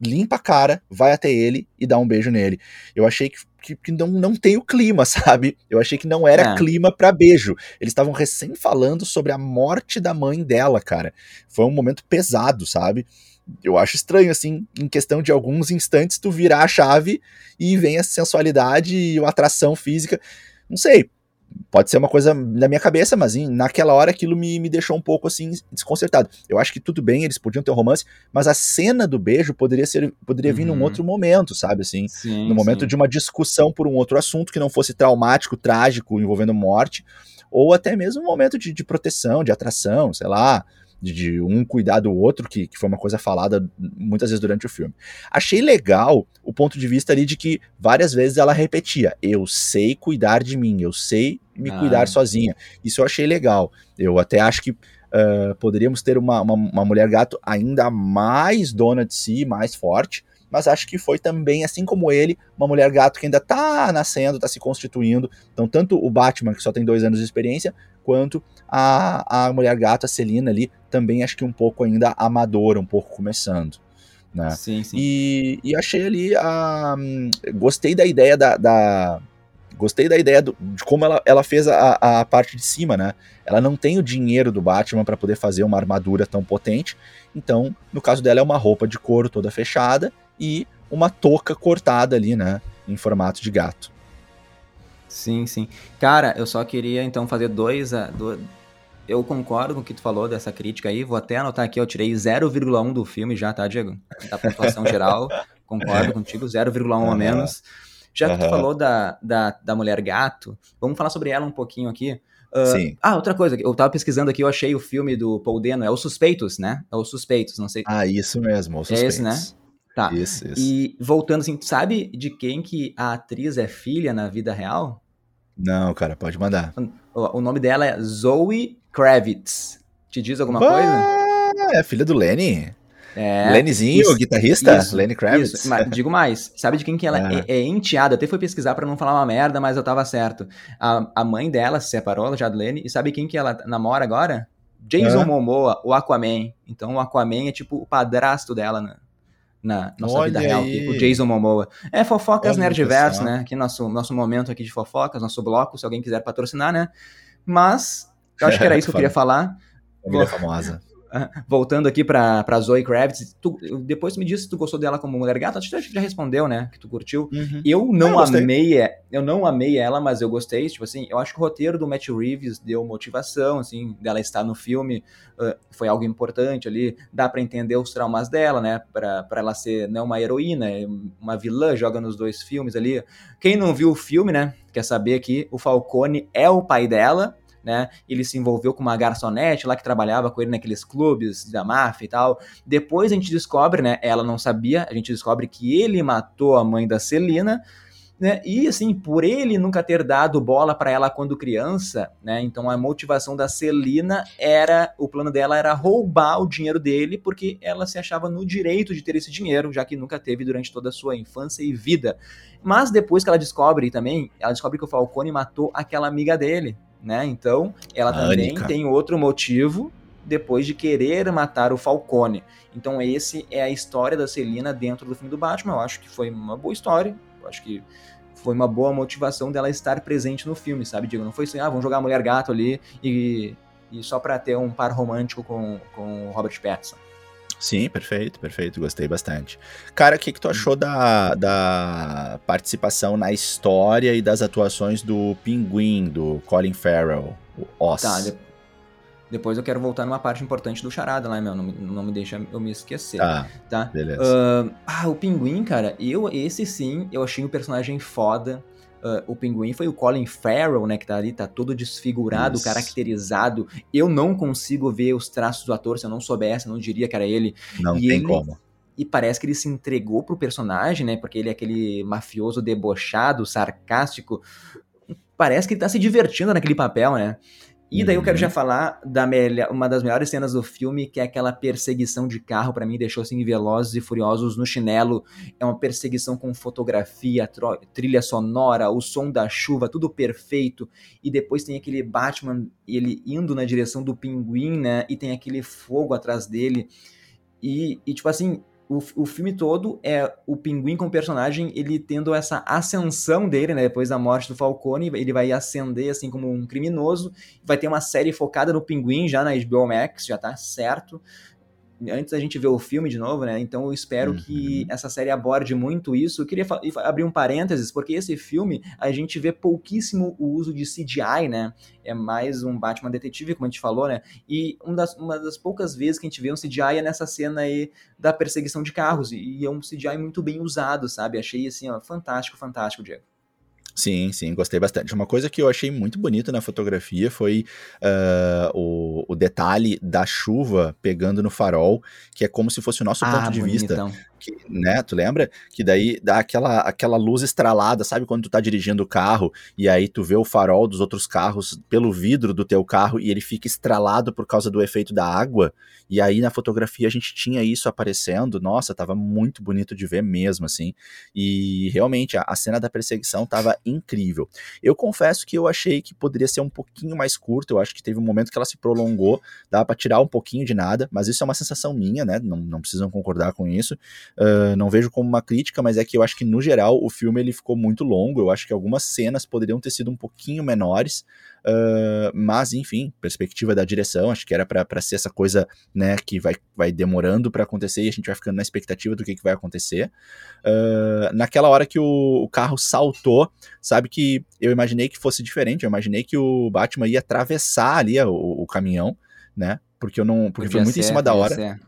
limpa a cara, vai até ele e dá um beijo nele. Eu achei que não tem o clima, sabe? Eu achei que não era clima pra beijo. Eles estavam recém falando sobre a morte da mãe dela, cara. Foi um momento pesado, sabe? Eu acho estranho, assim, em questão de alguns instantes, tu virar a chave e vem a sensualidade e a atração física. Não sei. Pode ser uma coisa na minha cabeça, mas naquela hora aquilo me deixou um pouco, assim, desconcertado. Eu acho que tudo bem, eles podiam ter um romance, mas a cena do beijo poderia vir num outro momento, sabe, assim? Sim, no momento de uma discussão por um outro assunto que não fosse traumático, trágico, envolvendo morte, ou até mesmo um momento de proteção, de atração, sei lá, de um cuidar do outro, que foi uma coisa falada muitas vezes durante o filme. Achei legal o ponto de vista ali de que várias vezes ela repetia, eu sei cuidar de mim, eu sei me cuidar sozinha. Isso eu achei legal. Eu até acho que poderíamos ter uma Mulher Gato ainda mais dona de si, mais forte, mas acho que foi também, assim como ele, uma Mulher Gato que ainda tá nascendo, tá se constituindo. Então, tanto o Batman, que só tem 2 anos de experiência, quanto a Mulher Gato, a Selina ali, também acho que um pouco ainda amadora, um pouco começando, né? Sim. E achei ali, gostei da ideia gostei da ideia de como ela fez a parte de cima, né? Ela não tem o dinheiro do Batman para poder fazer uma armadura tão potente, então, no caso dela, é uma roupa de couro toda fechada e uma touca cortada ali, né, em formato de gato. Sim. Cara, eu só queria, então, fazer dois... Eu concordo com o que tu falou dessa crítica aí, vou até anotar aqui, eu tirei 0,1 do filme já, tá, Diego? Da pontuação geral, concordo contigo, 0,1 a menos. Já que tu falou da Mulher Gato, vamos falar sobre ela um pouquinho aqui. Sim. Outra coisa, eu tava pesquisando aqui, eu achei o filme do Paul Dano, é Os Suspeitos, né? É Os Suspeitos, não sei... isso mesmo, Os Suspeitos. É esse, né? Tá. Isso. E voltando assim, sabe de quem que a atriz é filha na vida real? Não, cara, pode mandar. O nome dela é Zoe Kravitz. Te diz alguma coisa? É filha do Lenny. Lennyzinho, isso, guitarrista? Isso, Lenny Kravitz. Isso. Mas, digo mais, sabe de quem que ela é enteada? Até fui pesquisar pra não falar uma merda, mas eu tava certo. A mãe dela se separou já do Lenny, e sabe quem que ela namora agora? Jason Momoa, o Aquaman. Então o Aquaman é tipo o padrasto dela, né? Na nossa vida real, o Jason Momoa. É fofocas Nerd Verso, né? Aqui nosso momento aqui de fofocas, nosso bloco, se alguém quiser patrocinar, né? Mas, eu acho que era isso que eu queria falar. Família famosa. Voltando aqui pra Zoe Kravitz, depois me disse se tu gostou dela como Mulher Gata, acho que já respondeu, né? Que tu curtiu. Uhum. Eu não amei ela, mas eu gostei. Tipo assim, eu acho que o roteiro do Matt Reeves deu motivação, assim, dela estar no filme, foi algo importante ali. Dá pra entender os traumas dela, né? Pra ela ser não uma heroína, uma vilã, joga nos 2 filmes ali. Quem não viu o filme, né? Quer saber que o Falcone é o pai dela, né? Ele se envolveu com uma garçonete lá que trabalhava com ele naqueles clubes da máfia e tal. Depois a gente descobre, né? Ela não sabia, a gente descobre que ele matou a mãe da Selina né? E, assim, por ele nunca ter dado bola para ela quando criança, né? Então a motivação da Selina era, o plano dela era roubar o dinheiro dele, porque ela se achava no direito de ter esse dinheiro, já que nunca teve durante toda a sua infância e vida. Mas depois que ela descobre também, ela descobre que o Falcone matou aquela amiga dele, né? Então ela também tem outro motivo depois de querer matar o Falcone. Então essa é a história da Selina dentro do filme do Batman. Eu acho que foi uma boa história. Eu acho que foi uma boa motivação dela estar presente no filme, sabe, Diego? Não foi assim, ah, vamos jogar Mulher Gato ali e só pra ter um par romântico com o Robert Pattinson. Sim, perfeito, perfeito. Gostei bastante. Cara, o que tu achou da participação na história e das atuações do Pinguim, do Colin Farrell, o Oz? Tá, depois eu quero voltar numa parte importante do Charada lá, meu. Não me deixa eu me esquecer. Tá? Beleza. O Pinguim, cara, eu achei um personagem foda. O Pinguim foi o Colin Farrell, né, que tá ali, tá todo desfigurado, isso, caracterizado. Eu não consigo ver os traços do ator, se eu não soubesse, eu não diria que era ele. Não e tem ele, como. E parece que ele se entregou pro personagem, né, porque ele é aquele mafioso debochado, sarcástico. Parece que ele tá se divertindo naquele papel, né? E daí eu quero já falar da uma das melhores cenas do filme, que é aquela perseguição de carro, pra mim deixou assim Velozes e Furiosos no chinelo. É uma perseguição com fotografia, trilha sonora, o som da chuva, tudo perfeito. E depois tem aquele Batman, ele indo na direção do Pinguim, né? E tem aquele fogo atrás dele. E tipo assim, o filme todo é o Pinguim como personagem, ele tendo essa ascensão dele, né, depois da morte do Falcone, ele vai ascender, assim, como um criminoso, vai ter uma série focada no Pinguim, já na HBO Max, já tá certo, antes da gente ver o filme de novo, né, então eu espero que essa série aborde muito isso. Eu queria abrir um parênteses, porque esse filme, a gente vê pouquíssimo o uso de CGI, né, é mais um Batman detetive, como a gente falou, né? E uma das poucas vezes que a gente vê um CGI é nessa cena aí da perseguição de carros. E é um CGI muito bem usado, sabe? Achei, assim, ó, fantástico, fantástico, Diego. Sim, gostei bastante. Uma coisa que eu achei muito bonita na fotografia foi o detalhe da chuva pegando no farol, que é como se fosse o nosso ponto de bonitão. Vista. Que, né, tu lembra? Que daí dá aquela luz estralada, sabe? Quando tu tá dirigindo o carro e aí tu vê o farol dos outros carros pelo vidro do teu carro e ele fica estralado por causa do efeito da água. E aí na fotografia a gente tinha isso aparecendo. Nossa, tava muito bonito de ver mesmo, assim. E realmente a cena da perseguição tava incrível. Eu confesso que eu achei que poderia ser um pouquinho mais curta. Eu acho que teve um momento que ela se prolongou, dava pra tirar um pouquinho de nada, mas isso é uma sensação minha, né? Não precisam concordar com isso. Não vejo como uma crítica, mas é que eu acho que no geral o filme ele ficou muito longo, eu acho que algumas cenas poderiam ter sido um pouquinho menores, mas enfim, perspectiva da direção, acho que era pra ser essa coisa, né, que vai demorando pra acontecer e a gente vai ficando na expectativa do que vai acontecer. Naquela hora que o carro saltou, sabe, que eu imaginei que fosse diferente, eu imaginei que o Batman ia atravessar ali o caminhão, né, porque foi muito em cima da hora.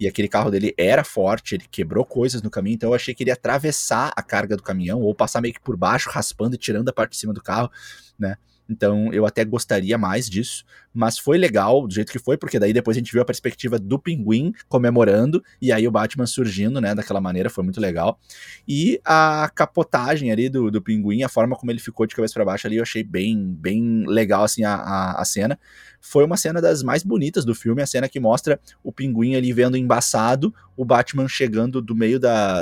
E aquele carro dele era forte, ele quebrou coisas no caminho, então eu achei que ele ia atravessar a carga do caminhão, ou passar meio que por baixo, raspando e tirando a parte de cima do carro, né? Então eu até gostaria mais disso, mas foi legal do jeito que foi, porque daí depois a gente viu a perspectiva do Pinguim comemorando, e aí o Batman surgindo, né, daquela maneira, foi muito legal. E a capotagem ali do Pinguim, a forma como ele ficou de cabeça pra baixo ali, eu achei bem, bem legal, assim, a cena. Foi uma cena das mais bonitas do filme, a cena que mostra o Pinguim ali vendo embaçado, o Batman chegando do meio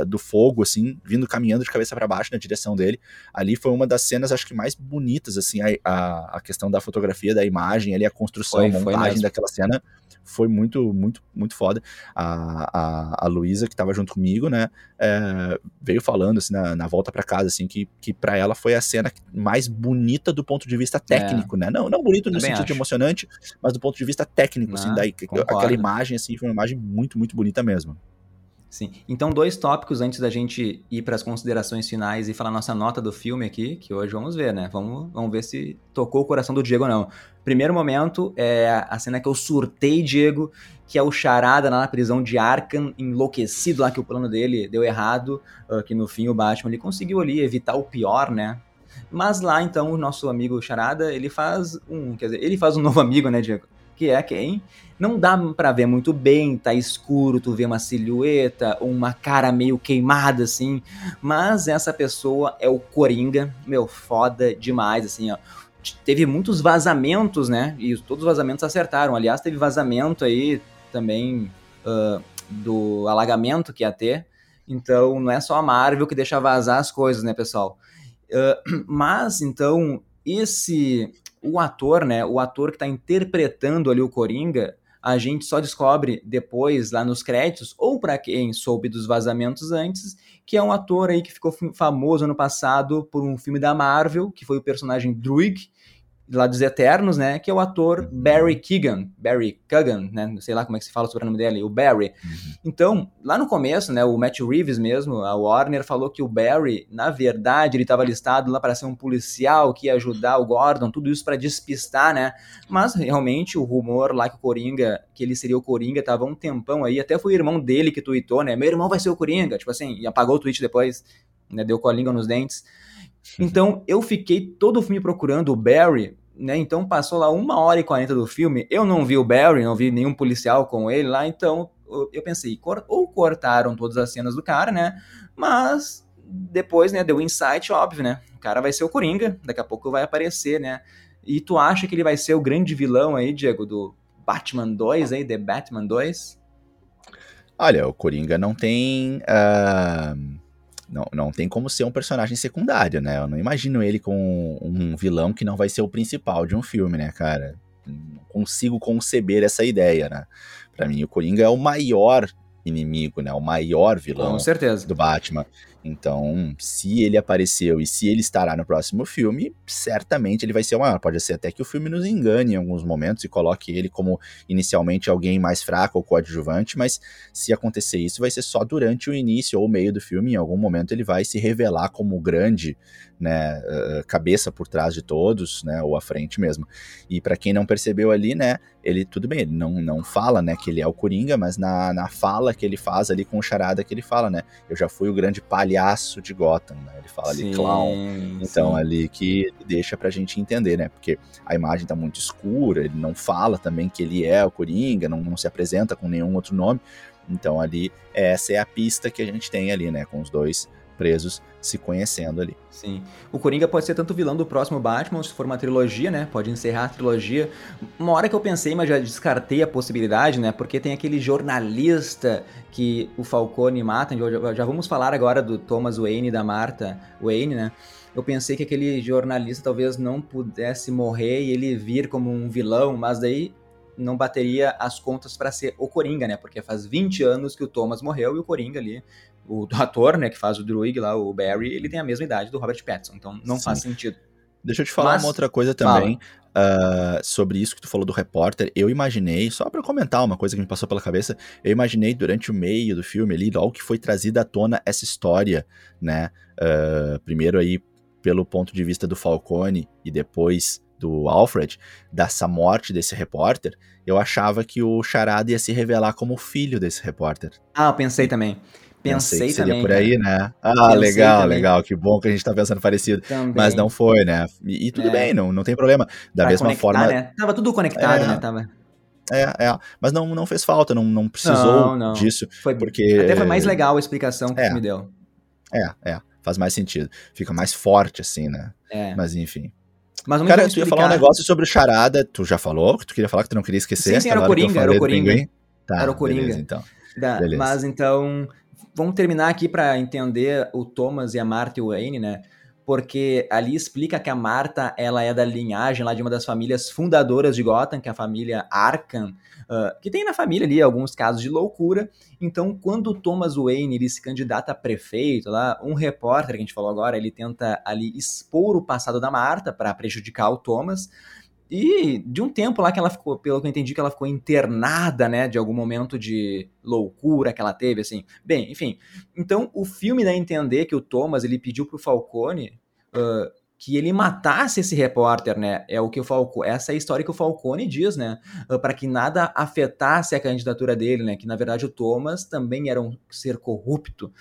do fogo, assim, vindo caminhando de cabeça para baixo na direção dele. Ali foi uma das cenas, acho que mais bonitas, assim, a questão da fotografia, da imagem, ali a construção, a montagem daquela cena foi muito, muito, muito foda. A Luísa, que tava junto comigo, né, veio falando, assim, na volta pra casa, assim, que pra ela foi a cena mais bonita do ponto de vista técnico, né, não bonito no sentido de emocionante, mas do ponto de vista técnico, assim, daí, aquela imagem, assim, foi uma imagem muito, muito bonita mesmo. Sim, então 2 tópicos antes da gente ir para as considerações finais e falar nossa nota do filme aqui, que hoje vamos ver, né? Vamos ver se tocou o coração do Diego ou não. Primeiro momento é a cena que eu surtei, Diego, que é o Charada lá na prisão de Arkham, enlouquecido lá que o plano dele deu errado, que no fim o Batman ele conseguiu ali evitar o pior, né? Mas lá então o nosso amigo Charada, ele faz um novo amigo, né, Diego? que é quem. Não dá pra ver muito bem, tá escuro, tu vê uma silhueta, uma cara meio queimada, assim. Mas essa pessoa é o Coringa, meu, foda demais, assim, ó. Teve muitos vazamentos, né? E todos os vazamentos acertaram. Aliás, teve vazamento aí também do alagamento que ia ter. Então, não é só a Marvel que deixa vazar as coisas, né, pessoal? Mas, então, o ator, né? O ator que tá interpretando ali o Coringa, a gente só descobre depois, lá nos créditos, ou pra quem soube dos vazamentos antes, que é um ator aí que ficou famoso ano passado por um filme da Marvel, que foi o personagem Druig, lá dos Eternos, né? Que é o ator Barry Keoghan. Barry Keoghan, né? Não sei lá como é que se fala sobre o sobrenome dele, o Barry. Então, lá no começo, né? O Matt Reeves mesmo, a Warner, falou que o Barry, na verdade, ele estava listado lá para ser um policial que ia ajudar o Gordon, tudo isso para despistar, né? Mas, realmente, o rumor lá que o Coringa, que ele seria o Coringa, tava um tempão aí. Até foi o irmão dele que tuitou, né? Meu irmão vai ser o Coringa. Tipo assim, e apagou o tweet depois, né? Deu com a língua nos dentes. Então, eu fiquei todo o filme procurando o Barry, né? Então passou lá 1h40 do filme, eu não vi o Barry, não vi nenhum policial com ele lá, então eu pensei, ou cortaram todas as cenas do cara, né, mas depois, né, deu insight, óbvio, né, o cara vai ser o Coringa, daqui a pouco vai aparecer, né, e tu acha que ele vai ser o grande vilão aí, Diego, do Batman 2, aí, The Batman 2? Olha, o Coringa não tem... Não tem como ser um personagem secundário, né? Eu não imagino ele com um vilão que não vai ser o principal de um filme, né, cara? Não consigo conceber essa ideia, né? Pra mim, o Coringa é o maior inimigo, né? O maior vilão do Batman. Então, se ele apareceu e se ele estará no próximo filme, certamente ele vai ser o maior. Pode ser até que o filme nos engane em alguns momentos e coloque ele como inicialmente alguém mais fraco ou coadjuvante, mas se acontecer isso, vai ser só durante o início ou meio do filme. Em algum momento ele vai se revelar como o grande, né, cabeça por trás de todos, né, ou à frente mesmo. E pra quem não percebeu ali, né, ele, tudo bem, ele não fala, né, que ele é o Coringa, mas na fala que ele faz ali com o Charada que ele fala, né, eu já fui o grande palhaço de Gotham, né? Ele fala ali clown, então sim. Ali que deixa pra gente entender, né, porque a imagem tá muito escura, ele não fala também que ele é o Coringa, não se apresenta com nenhum outro nome, então ali, essa é a pista que a gente tem ali, né, com os dois presos se conhecendo ali. Sim. O Coringa pode ser tanto vilão do próximo Batman, se for uma trilogia, né? Pode encerrar a trilogia. Uma hora que eu pensei, mas já descartei a possibilidade, né? Porque tem aquele jornalista que o Falcone mata. Já vamos falar agora do Thomas Wayne e da Martha Wayne, né? Eu pensei que aquele jornalista talvez não pudesse morrer e ele vir como um vilão, mas daí não bateria as contas para ser o Coringa, né? Porque faz 20 anos que o Thomas morreu e o Coringa ali, o ator, né, que faz o Druig lá, o Barry, ele tem a mesma idade do Robert Pattinson, então não faz sentido. Deixa eu te falar uma outra coisa também, sobre isso que tu falou do repórter. Eu imaginei, só pra comentar uma coisa que me passou pela cabeça, eu imaginei durante o meio do filme ali, logo que foi trazida à tona essa história, né, primeiro aí pelo ponto de vista do Falcone e depois do Alfred, dessa morte desse repórter, eu achava que o Charada ia se revelar como o filho desse repórter. Ah, eu pensei também. Pensei que seria também, por aí, né? Ah, legal, também. Legal, que bom que a gente tá pensando parecido. Também. Mas não foi, né? E tudo bem, não tem problema. Da pra mesma conectar, forma... Né? Tava tudo conectado, né? Mas não fez falta, não precisou disso. Foi... Porque... Até foi mais legal a explicação que tu me deu. Faz mais sentido. Fica mais forte, assim, né? Mas enfim... Mas cara, tu ia falar um negócio sobre o Charada, tu já falou, que tu queria falar, que tu não queria esquecer. Sim, era o Coringa, era o Coringa. Beleza, então. Beleza. Mas então, vamos terminar aqui pra entender o Thomas e a Martha Wayne, né? Porque ali explica que a Martha, ela é da linhagem lá de uma das famílias fundadoras de Gotham, que é a família Arkham, que tem na família ali alguns casos de loucura. Então, quando o Thomas Wayne, ele se candidata a prefeito, lá, um repórter que a gente falou agora, ele tenta ali expor o passado da Martha para prejudicar o Thomas. E de um tempo lá que ela ficou, pelo que eu entendi, que ela ficou internada, né, de algum momento de loucura que ela teve, assim. Bem, enfim. Então, o filme dá a entender que o Thomas, ele pediu pro Falcone que ele matasse esse repórter, né? É o que o Falcone, essa é a história que o Falcone diz, né? Para que nada afetasse a candidatura dele, né? Que, na verdade, o Thomas também era um ser corrupto.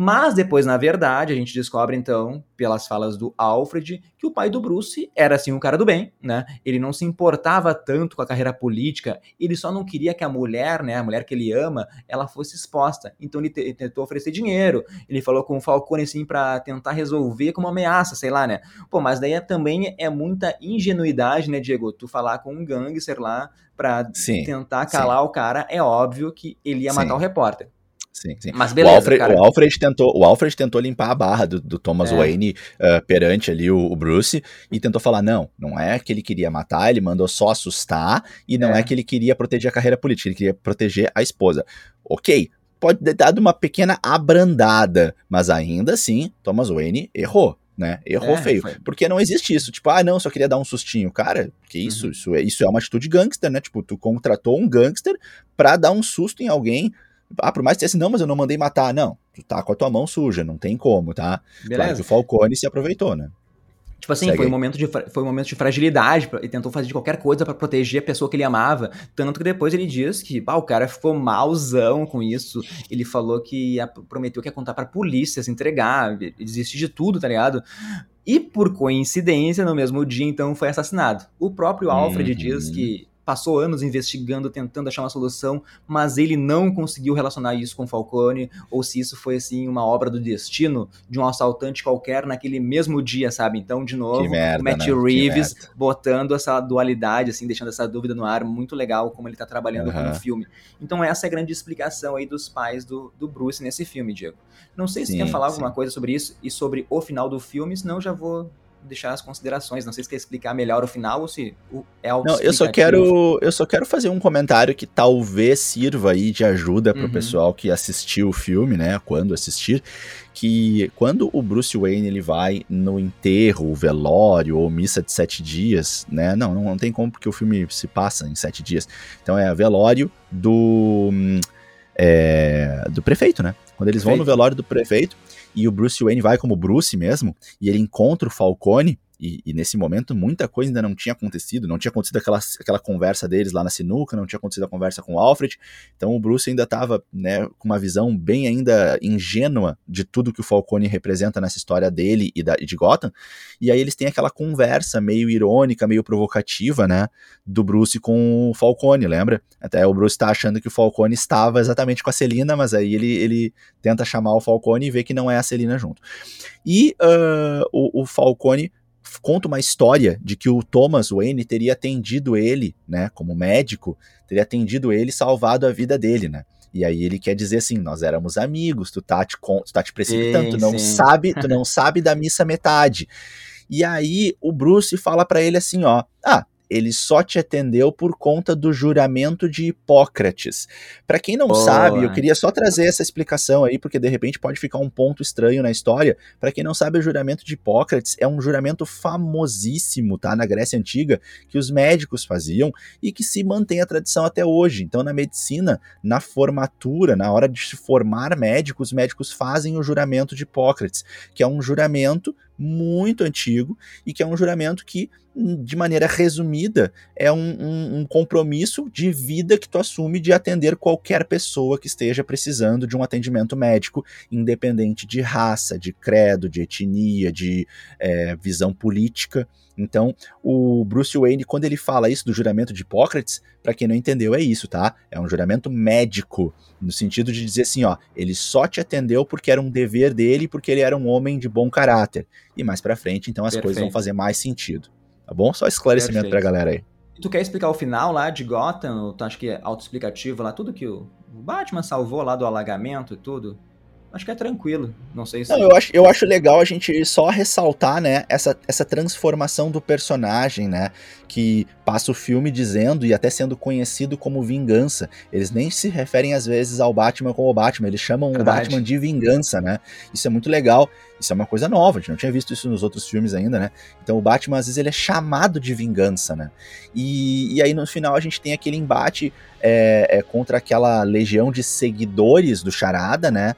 Mas depois, na verdade, a gente descobre, então, pelas falas do Alfred, que o pai do Bruce era, assim, um cara do bem, né? Ele não se importava tanto com a carreira política, ele só não queria que a mulher, né, a mulher que ele ama, ela fosse exposta. Então ele tentou oferecer dinheiro, ele falou com o Falcone, assim, pra tentar resolver como uma ameaça, sei lá, né? Pô, mas daí também é muita ingenuidade, né, Diego? Tu falar com um gangster lá pra tentar calar o cara, é óbvio que ele ia matar o repórter. Sim. Mas beleza, o Alfred tentou limpar a barra do Thomas Wayne perante ali o Bruce e tentou falar, não é que ele queria matar, ele mandou só assustar e não é que ele queria proteger a carreira política, ele queria proteger a esposa. Ok, pode ter dado uma pequena abrandada, mas ainda assim, Thomas Wayne errou. Né? Errou feio. Foi. Porque não existe isso. Tipo, não, só queria dar um sustinho. Cara, que isso? Uhum. Isso é uma atitude gangster, né? Tipo, tu contratou um gangster pra dar um susto em alguém. Ah, por mais que dissesse, não, mas eu não mandei matar. Não, tu tá com a tua mão suja, não tem como, tá? Beleza. Claro que o Falcone se aproveitou, né? Tipo assim, foi um momento de fragilidade e tentou fazer de qualquer coisa pra proteger a pessoa que ele amava. Tanto que depois ele diz que o cara ficou mauzão com isso. Ele falou que prometeu que ia contar pra polícia, se entregar, desistir de tudo, tá ligado? E por coincidência, no mesmo dia, então, foi assassinado. O próprio Alfred diz que passou anos investigando, tentando achar uma solução, mas ele não conseguiu relacionar isso com Falcone, ou se isso foi, assim, uma obra do destino de um assaltante qualquer naquele mesmo dia, sabe? Então, de novo, merda, o Matt Reeves botando essa dualidade, assim, deixando essa dúvida no ar, muito legal como ele tá trabalhando com o filme. Então, essa é a grande explicação aí dos pais do Bruce nesse filme, Diego. Não sei se você quer falar alguma coisa sobre isso e sobre o final do filme, senão eu já vou deixar as considerações, não sei se quer explicar melhor o final ou se é algo. Não, eu só quero fazer um comentário que talvez sirva aí de ajuda pro pessoal que assistiu o filme, né, quando assistir, que quando o Bruce Wayne ele vai no enterro, velório ou missa de 7 dias, né, não tem como porque o filme se passa em 7 dias, então é velório do prefeito, né, quando eles vão no velório do prefeito. E o Bruce Wayne vai como Bruce mesmo, e ele encontra o Falcone, e nesse momento muita coisa ainda não tinha acontecido aquela conversa deles lá na sinuca, não tinha acontecido a conversa com o Alfred, então o Bruce ainda estava, né, com uma visão bem ainda ingênua de tudo que o Falcone representa nessa história dele e de Gotham, e aí eles têm aquela conversa meio irônica, meio provocativa, né, do Bruce com o Falcone, lembra? Até o Bruce tá achando que o Falcone estava exatamente com a Selina, mas aí ele tenta chamar o Falcone e vê que não é a Selina junto. E o Falcone conta uma história de que o Thomas Wayne teria atendido ele, né, como médico, teria atendido ele e salvado a vida dele, né, e aí ele quer dizer assim, nós éramos amigos, tu tá te precipitando, tu não sabe da missa metade, e aí o Bruce fala pra ele assim, ó, ele só te atendeu por conta do juramento de Hipócrates. Pra quem não sabe, eu queria só trazer essa explicação aí, porque de repente pode ficar um ponto estranho na história. Pra quem não sabe, o juramento de Hipócrates é um juramento famosíssimo, tá? Na Grécia Antiga, que os médicos faziam e que se mantém a tradição até hoje. Então, na medicina, na formatura, na hora de se formar médico, os médicos fazem o juramento de Hipócrates, que é um juramento muito antigo e que é um juramento que, de maneira resumida, é um compromisso de vida que tu assume de atender qualquer pessoa que esteja precisando de um atendimento médico, independente de raça, de credo, de etnia, de visão política. Então, o Bruce Wayne, quando ele fala isso do juramento de Hipócrates, pra quem não entendeu, é isso, tá? É um juramento médico, no sentido de dizer assim, ó, ele só te atendeu porque era um dever dele, porque ele era um homem de bom caráter. E mais pra frente, então, as coisas vão fazer mais sentido. Tá bom? Só esclarecimento pra galera aí. E tu quer explicar o final lá de Gotham? Tu acha que é autoexplicativo lá? Tudo que o Batman salvou lá do alagamento e tudo? Acho que é tranquilo, não sei se... Não, eu acho legal a gente só ressaltar, né, essa transformação do personagem, né, que passa o filme dizendo e até sendo conhecido como vingança. Eles nem se referem às vezes ao Batman como o Batman, eles chamam o Batman de vingança, né, isso é muito legal, isso é uma coisa nova, a gente não tinha visto isso nos outros filmes ainda, né, então o Batman às vezes ele é chamado de vingança, né, e aí no final a gente tem aquele embate contra aquela legião de seguidores do Charada, né,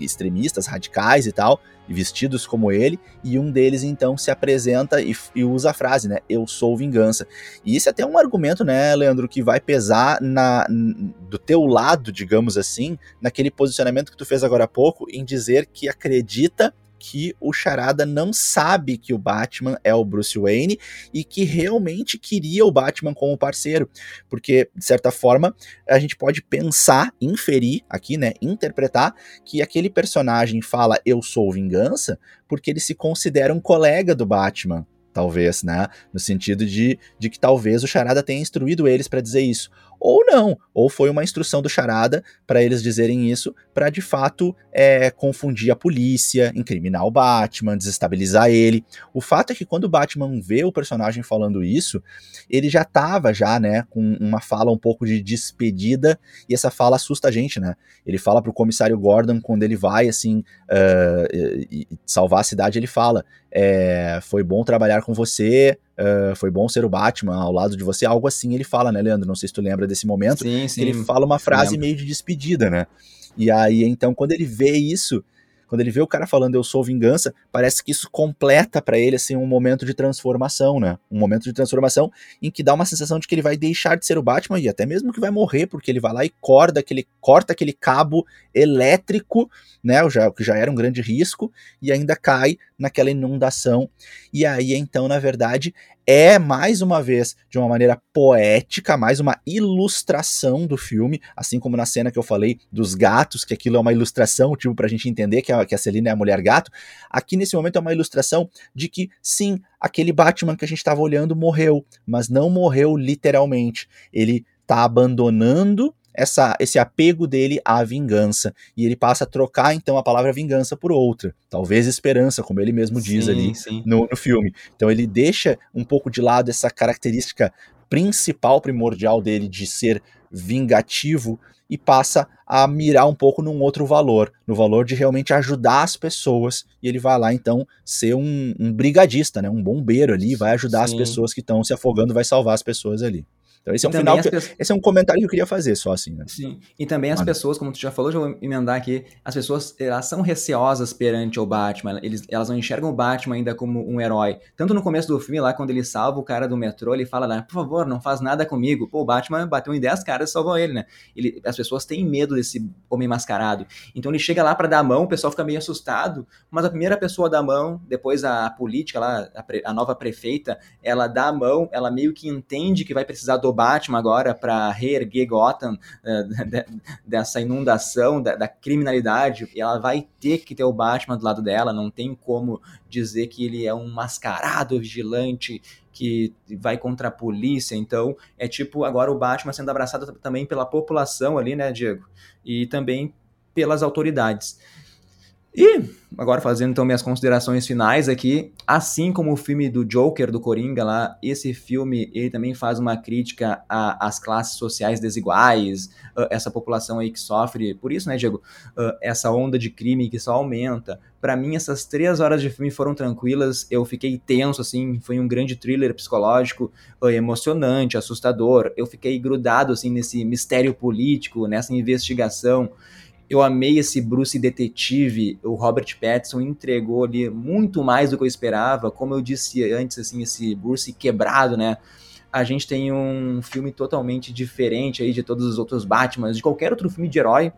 extremistas, radicais e tal, vestidos como ele, e um deles então se apresenta e usa a frase, né, eu sou vingança. E isso é até um argumento, né, Leandro, que vai pesar do teu lado, digamos assim, naquele posicionamento que tu fez agora há pouco, em dizer que acredita que o Charada não sabe que o Batman é o Bruce Wayne e que realmente queria o Batman como parceiro, porque, de certa forma, a gente pode pensar, inferir aqui, né, interpretar que aquele personagem fala eu sou vingança porque ele se considera um colega do Batman, talvez, né, no sentido de que talvez o Charada tenha instruído eles para dizer isso, ou não, ou foi uma instrução do Charada para eles dizerem isso, para de fato confundir a polícia, incriminar o Batman, desestabilizar ele. O fato é que quando o Batman vê o personagem falando isso, ele já estava né, com uma fala um pouco de despedida, e essa fala assusta a gente, né, ele fala pro comissário Gordon quando ele vai, assim, salvar a cidade, ele fala, foi bom trabalhar com você, foi bom ser o Batman ao lado de você, algo assim ele fala, né, Leandro? Não sei se tu lembra desse momento. Sim, ele fala uma frase meio de despedida, né? E aí, então, quando ele vê isso, quando ele vê o cara falando eu sou vingança, parece que isso completa pra ele, assim, um momento de transformação, né? Um momento de transformação em que dá uma sensação de que ele vai deixar de ser o Batman e até mesmo que vai morrer, porque ele vai lá e corta aquele cabo elétrico, né? Que já era um grande risco, e ainda cai naquela inundação. E aí, então, na verdade, é mais uma vez, de uma maneira poética, mais uma ilustração do filme, assim como na cena que eu falei dos gatos, que aquilo é uma ilustração, tipo, pra gente entender que a Selina é a Mulher Gato. Aqui, nesse momento, é uma ilustração de que, sim, aquele Batman que a gente estava olhando morreu, mas não morreu literalmente. Ele tá abandonando esse apego dele à vingança, e ele passa a trocar então a palavra vingança por outra, talvez esperança, como ele mesmo diz no filme. Então ele deixa um pouco de lado essa característica principal, primordial dele de ser vingativo, e passa a mirar um pouco num outro valor, no valor de realmente ajudar as pessoas, e ele vai lá então ser um brigadista, né? Um bombeiro ali, vai ajudar as pessoas que estão se afogando, vai salvar as pessoas ali. Então esse é um final, esse é um comentário que eu queria fazer só assim, né? Sim, e também as pessoas, como tu já falou, já vou emendar aqui, as pessoas, elas são receosas perante o Batman, elas não enxergam o Batman ainda como um herói, tanto no começo do filme lá, quando ele salva o cara do metrô, ele fala lá, por favor, não faz nada comigo, pô, o Batman bateu em 10 caras e salvou ele, né? As pessoas têm medo desse homem mascarado, então ele chega lá pra dar a mão, o pessoal fica meio assustado, mas a primeira pessoa dá a mão, depois a política lá, a nova prefeita, ela dá a mão, ela meio que entende que vai precisar do Batman agora para reerguer Gotham dessa inundação, da criminalidade, e ela vai ter que ter o Batman do lado dela, não tem como dizer que ele é um mascarado vigilante que vai contra a polícia. Então é tipo agora o Batman sendo abraçado também pela população ali, né, Diego? E também pelas autoridades. E agora fazendo então minhas considerações finais aqui, assim como o filme do Joker, do Coringa lá, esse filme ele também faz uma crítica às classes sociais desiguais, essa população aí que sofre, por isso, né, Diego, essa onda de crime que só aumenta. Pra mim, essas 3 horas de filme foram tranquilas, eu fiquei tenso, assim, foi um grande thriller psicológico, emocionante, assustador, eu fiquei grudado, assim, nesse mistério político, nessa investigação. Eu amei esse Bruce detetive, o Robert Pattinson entregou ali muito mais do que eu esperava, como eu disse antes, assim, esse Bruce quebrado, né? A gente tem um filme totalmente diferente aí de todos os outros Batmans, de qualquer outro filme de herói,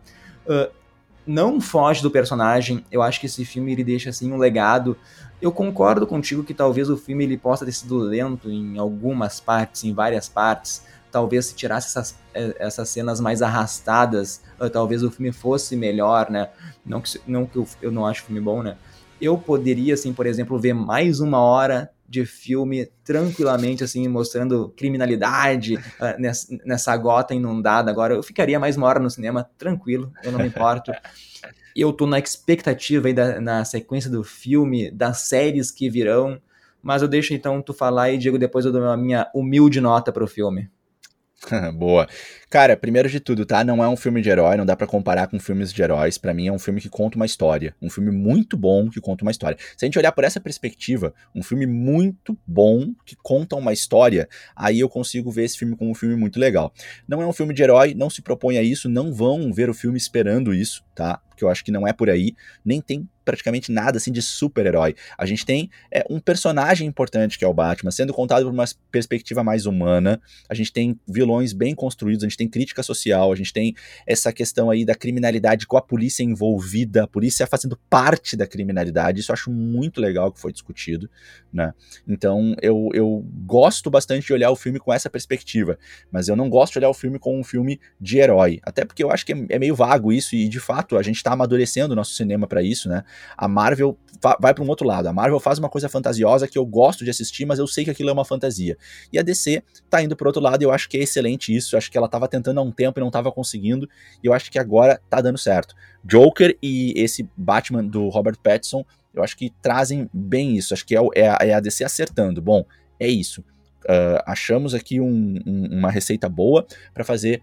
não foge do personagem, eu acho que esse filme ele deixa, assim, um legado. Eu concordo contigo que talvez o filme ele possa ter sido lento em algumas partes, em várias partes, talvez se tirasse essas cenas mais arrastadas, talvez o filme fosse melhor, né? Não que eu não acho o filme bom, né? Eu poderia, assim, por exemplo, ver mais 1 hora de filme tranquilamente, assim, mostrando criminalidade nessa Gotham inundada. Agora eu ficaria mais 1 hora no cinema, tranquilo, eu não me importo. Eu tô na expectativa aí na sequência do filme, das séries que virão, mas eu deixo, então, tu falar e, Diego, depois eu dou a minha humilde nota pro filme. Boa. Cara, primeiro de tudo, tá? Não é um filme de herói, não dá pra comparar com filmes de heróis. Pra mim é um filme que conta uma história. Um filme muito bom que conta uma história. Se a gente olhar por essa perspectiva, um filme muito bom que conta uma história, aí eu consigo ver esse filme como um filme muito legal. Não é um filme de herói, não se propõe a isso, não vão ver o filme esperando isso, tá? Porque eu acho que não é por aí, nem tem praticamente nada assim de super-herói. A gente tem um personagem importante que é o Batman, sendo contado por uma perspectiva mais humana, a gente tem vilões bem construídos, a gente tem crítica social, a gente tem essa questão aí da criminalidade com a polícia envolvida, a polícia fazendo parte da criminalidade, isso eu acho muito legal que foi discutido, né? Então eu gosto bastante de olhar o filme com essa perspectiva, mas eu não gosto de olhar o filme como um filme de herói, até porque eu acho que é meio vago isso, e de fato a gente tá amadurecendo o nosso cinema pra isso, né? A Marvel vai para um outro lado. A Marvel faz uma coisa fantasiosa que eu gosto de assistir, mas eu sei que aquilo é uma fantasia. E a DC tá indo pro outro lado e eu acho que é excelente isso. Eu acho que ela tava tentando há um tempo e não tava conseguindo. E eu acho que agora tá dando certo. Joker e esse Batman do Robert Pattinson, eu acho que trazem bem isso. Acho que é a DC acertando. Bom, é isso. Achamos aqui uma receita boa para fazer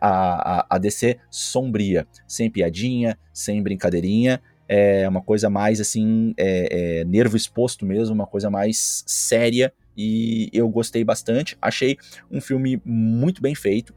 a DC sombria. Sem piadinha, sem brincadeirinha. É uma coisa mais assim, nervo exposto mesmo, uma coisa mais séria, e eu gostei bastante, achei um filme muito bem feito,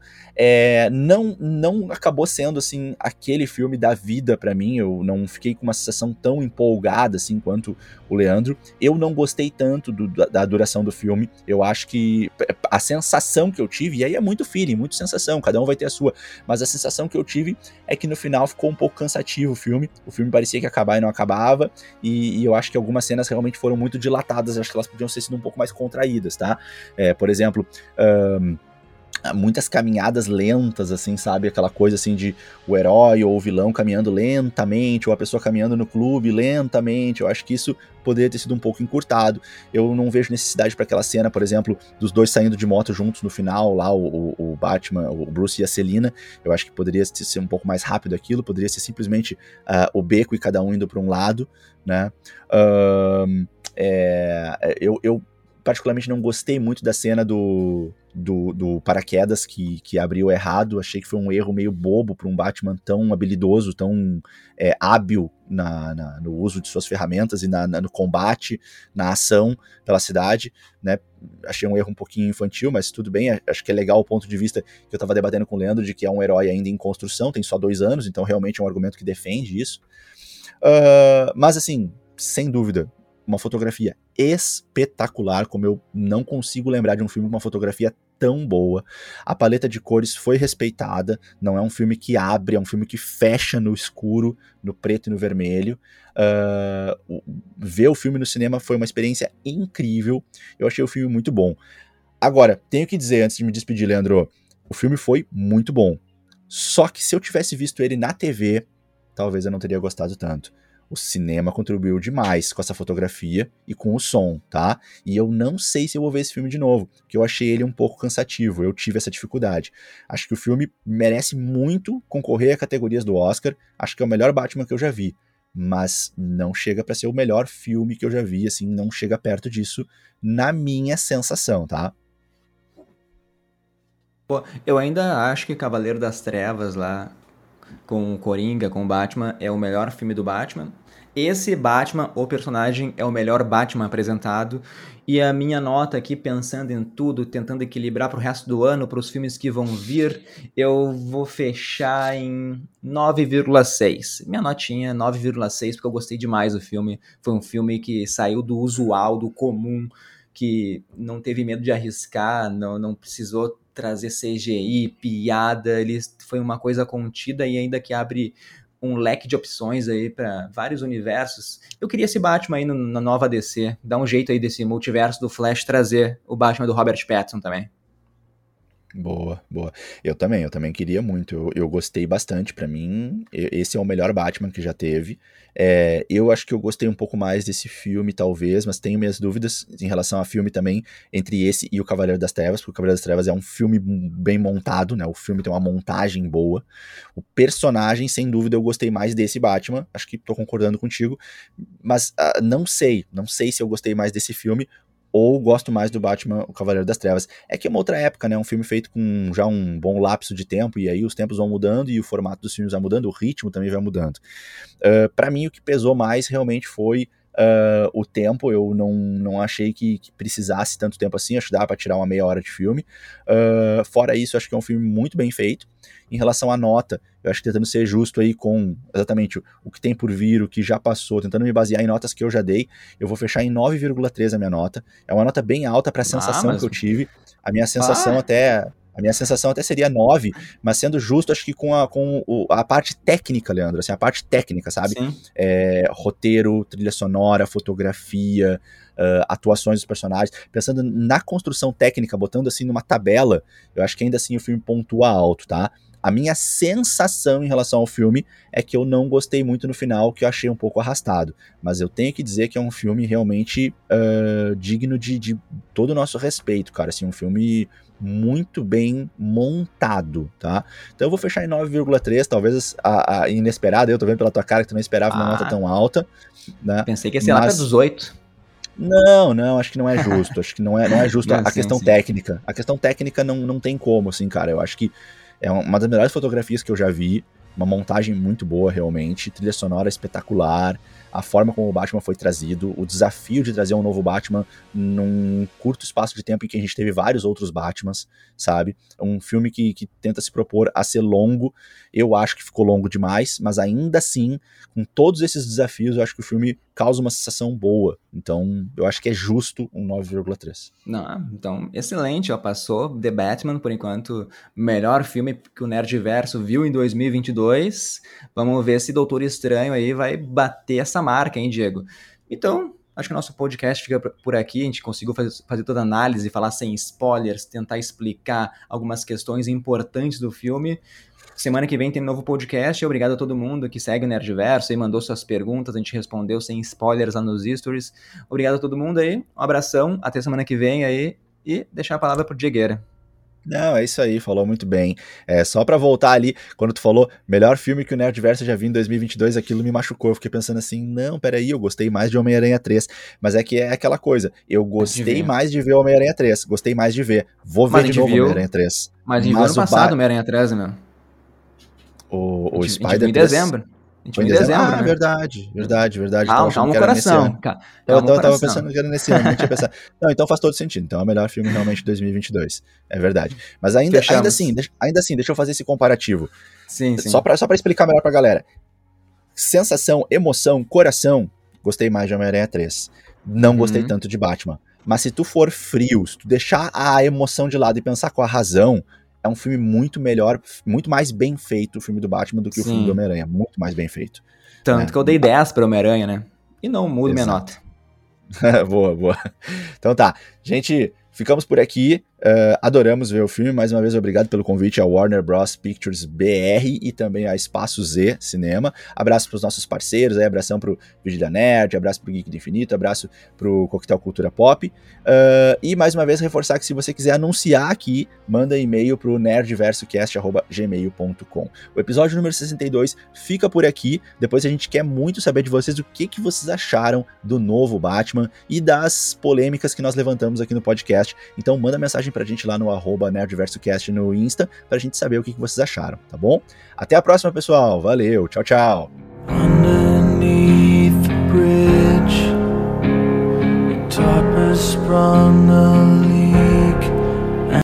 não acabou sendo assim aquele filme da vida pra mim, eu não fiquei com uma sensação tão empolgada assim quanto o Leandro, eu não gostei tanto da duração do filme, eu acho que a sensação que eu tive, e aí é muito feeling, muito sensação, cada um vai ter a sua, mas a sensação que eu tive é que no final ficou um pouco cansativo o filme parecia que ia acabar e não acabava, e eu acho que algumas cenas realmente foram muito dilatadas, acho que elas podiam ter sido um pouco mais contraídas, tá? Por exemplo, muitas caminhadas lentas, assim, sabe? Aquela coisa, assim, de o herói ou o vilão caminhando lentamente, ou a pessoa caminhando no clube lentamente. Eu acho que isso poderia ter sido um pouco encurtado. Eu não vejo necessidade para aquela cena, por exemplo, dos dois saindo de moto juntos no final, lá o Batman, o Bruce e a Selina. Eu acho que poderia ser um pouco mais rápido aquilo, poderia ser simplesmente o beco e cada um indo para um lado, né? Eu particularmente não gostei muito da cena do paraquedas que abriu errado, achei que foi um erro meio bobo para um Batman tão habilidoso, tão hábil no uso de suas ferramentas e no combate, na ação pela cidade, né? Achei um erro um pouquinho infantil, mas tudo bem, acho que é legal o ponto de vista que eu tava debatendo com o Leandro, de que é um herói ainda em construção, tem só 2 anos, então realmente é um argumento que defende isso, mas assim, sem dúvida, uma fotografia espetacular, como eu não consigo lembrar de um filme com uma fotografia tão boa. A paleta de cores foi respeitada, não é um filme que abre, é um filme que fecha no escuro, no preto e no vermelho. Ver o filme no cinema foi uma experiência incrível, eu achei o filme muito bom. Agora, tenho que dizer, antes de me despedir, Leandro, o filme foi muito bom, só que se eu tivesse visto ele na TV, talvez eu não teria gostado tanto. O cinema contribuiu demais com essa fotografia e com o som, tá? E eu não sei se eu vou ver esse filme de novo, porque eu achei ele um pouco cansativo, eu tive essa dificuldade. Acho que o filme merece muito concorrer a categorias do Oscar, acho que é o melhor Batman que eu já vi, mas não chega pra ser o melhor filme que eu já vi, assim, não chega perto disso, na minha sensação, tá? Pô, eu ainda acho que Cavaleiro das Trevas lá, com o Coringa, com o Batman, é o melhor filme do Batman. Esse Batman, o personagem, é o melhor Batman apresentado. E a minha nota aqui, pensando em tudo, tentando equilibrar pro resto do ano, pros filmes que vão vir, eu vou fechar em 9,6. Minha notinha é 9,6, porque eu gostei demais do filme. Foi um filme que saiu do usual, do comum, que não teve medo de arriscar, não precisou trazer CGI, piada, ele foi uma coisa contida e ainda que abre um leque de opções aí para vários universos. Eu queria esse Batman aí na nova DC, dar um jeito aí desse multiverso do Flash trazer o Batman do Robert Pattinson também. Boa, boa. Eu também queria muito, eu gostei bastante, pra mim, esse é o melhor Batman que já teve, eu acho que eu gostei um pouco mais desse filme, talvez, mas tenho minhas dúvidas em relação a filme também, entre esse e o Cavaleiro das Trevas, porque o Cavaleiro das Trevas é um filme bem montado, né, o filme tem uma montagem boa, o personagem, sem dúvida, eu gostei mais desse Batman, acho que tô concordando contigo, mas não sei se eu gostei mais desse filme, ou gosto mais do Batman, o Cavaleiro das Trevas. É que é uma outra época, né? Um filme feito com já um bom lapso de tempo, e aí os tempos vão mudando, e o formato dos filmes vai mudando, o ritmo também vai mudando. Pra mim, o que pesou mais realmente foi o tempo. Eu não achei que precisasse tanto tempo assim, acho que dava pra tirar uma meia hora de filme. Fora isso, acho que é um filme muito bem feito. Em relação à nota, eu acho que tentando ser justo aí com exatamente o que tem por vir, o que já passou, tentando me basear em notas que eu já dei, eu vou fechar em 9,3 a minha nota. É uma nota bem alta pra sensação que eu tive. A minha sensação até seria 9, mas sendo justo, acho que com a parte técnica, Leandro, assim, a parte técnica, sabe? Roteiro, trilha sonora, fotografia, atuações dos personagens. Pensando na construção técnica, botando assim numa tabela, eu acho que ainda assim o filme pontua alto, tá? A minha sensação em relação ao filme é que eu não gostei muito no final, que eu achei um pouco arrastado. Mas eu tenho que dizer que é um filme realmente digno de todo o nosso respeito, cara. Assim, um filme muito bem montado, tá? Então eu vou fechar em 9,3, talvez a inesperada. Eu tô vendo pela tua cara que tu não esperava uma nota tão alta, né? Pensei que ia ser lá pra 18. Não, acho que não é justo. Acho que não é justo a questão técnica. A questão técnica não tem como, assim, cara. Eu acho que é uma das melhores fotografias que eu já vi, uma montagem muito boa realmente, trilha sonora espetacular, a forma como o Batman foi trazido, o desafio de trazer um novo Batman num curto espaço de tempo em que a gente teve vários outros Batmans, sabe? É um filme que tenta se propor a ser longo. Eu acho que ficou longo demais, mas ainda assim, com todos esses desafios, eu acho que o filme causa uma sensação boa. Então, eu acho que é justo um 9,3. Não, então, excelente, ó, passou The Batman, por enquanto, melhor filme que o Nerd Verso viu em 2022. Vamos ver se Doutor Estranho aí vai bater essa marca, hein, Diego? Então, acho que o nosso podcast fica por aqui, a gente conseguiu fazer toda a análise, falar sem spoilers, tentar explicar algumas questões importantes do filme. Semana que vem tem um novo podcast, obrigado a todo mundo que segue o Nerdverso e mandou suas perguntas, a gente respondeu sem spoilers lá nos stories. Obrigado a todo mundo aí, um abração, até semana que vem aí, e deixar a palavra pro Diegueira. Não, é isso aí, falou muito bem. Só pra voltar ali, quando tu falou melhor filme que o Nerdverso já viu em 2022, aquilo me machucou, eu fiquei pensando assim, não, peraí, eu gostei mais de Homem-Aranha 3, mas é que é aquela coisa, eu gostei mais de ver Homem-Aranha 3, gostei mais de ver, vou ver de novo Homem-Aranha 3. Mas em ano passado Homem-Aranha 3, né? O Spider-Man em dezembro. Foi em dezembro, né? Verdade. Calma o coração. Eu tava pensando que era nesse ano, não tinha pensado. Não, então faz todo sentido. Então é o melhor filme realmente de 2022. É verdade. Mas ainda assim, deixa eu fazer esse comparativo. Sim. Só pra explicar melhor pra galera. Sensação, emoção, coração. Gostei mais de Homem-Aranha 3. Não gostei tanto de Batman. Mas se tu for frio, se tu deixar a emoção de lado e pensar com a razão, é um filme muito melhor, muito mais bem feito o filme do Batman do que o filme do Homem-Aranha. Muito mais bem feito. Tanto que eu dei 10 para Homem-Aranha, né? E não mudo minha nota. Boa. Então tá, gente, ficamos por aqui. Adoramos ver o filme. Mais uma vez, obrigado pelo convite à Warner Bros. Pictures BR e também à Espaço Z Cinema. Abraço pros nossos parceiros, aí, abração pro Vigília Nerd, abraço pro Geek do Infinito, abraço pro Coquetel Cultura Pop. E mais uma vez, reforçar que se você quiser anunciar aqui, manda e-mail pro nerdversocast@gmail.com. O episódio número 62 fica por aqui. Depois a gente quer muito saber de vocês o que vocês acharam do novo Batman e das polêmicas que nós levantamos aqui no podcast. Então manda mensagem pra gente lá no @nerdversocast no Insta, pra gente saber o que vocês acharam, tá bom? Até a próxima, pessoal. Valeu, tchau.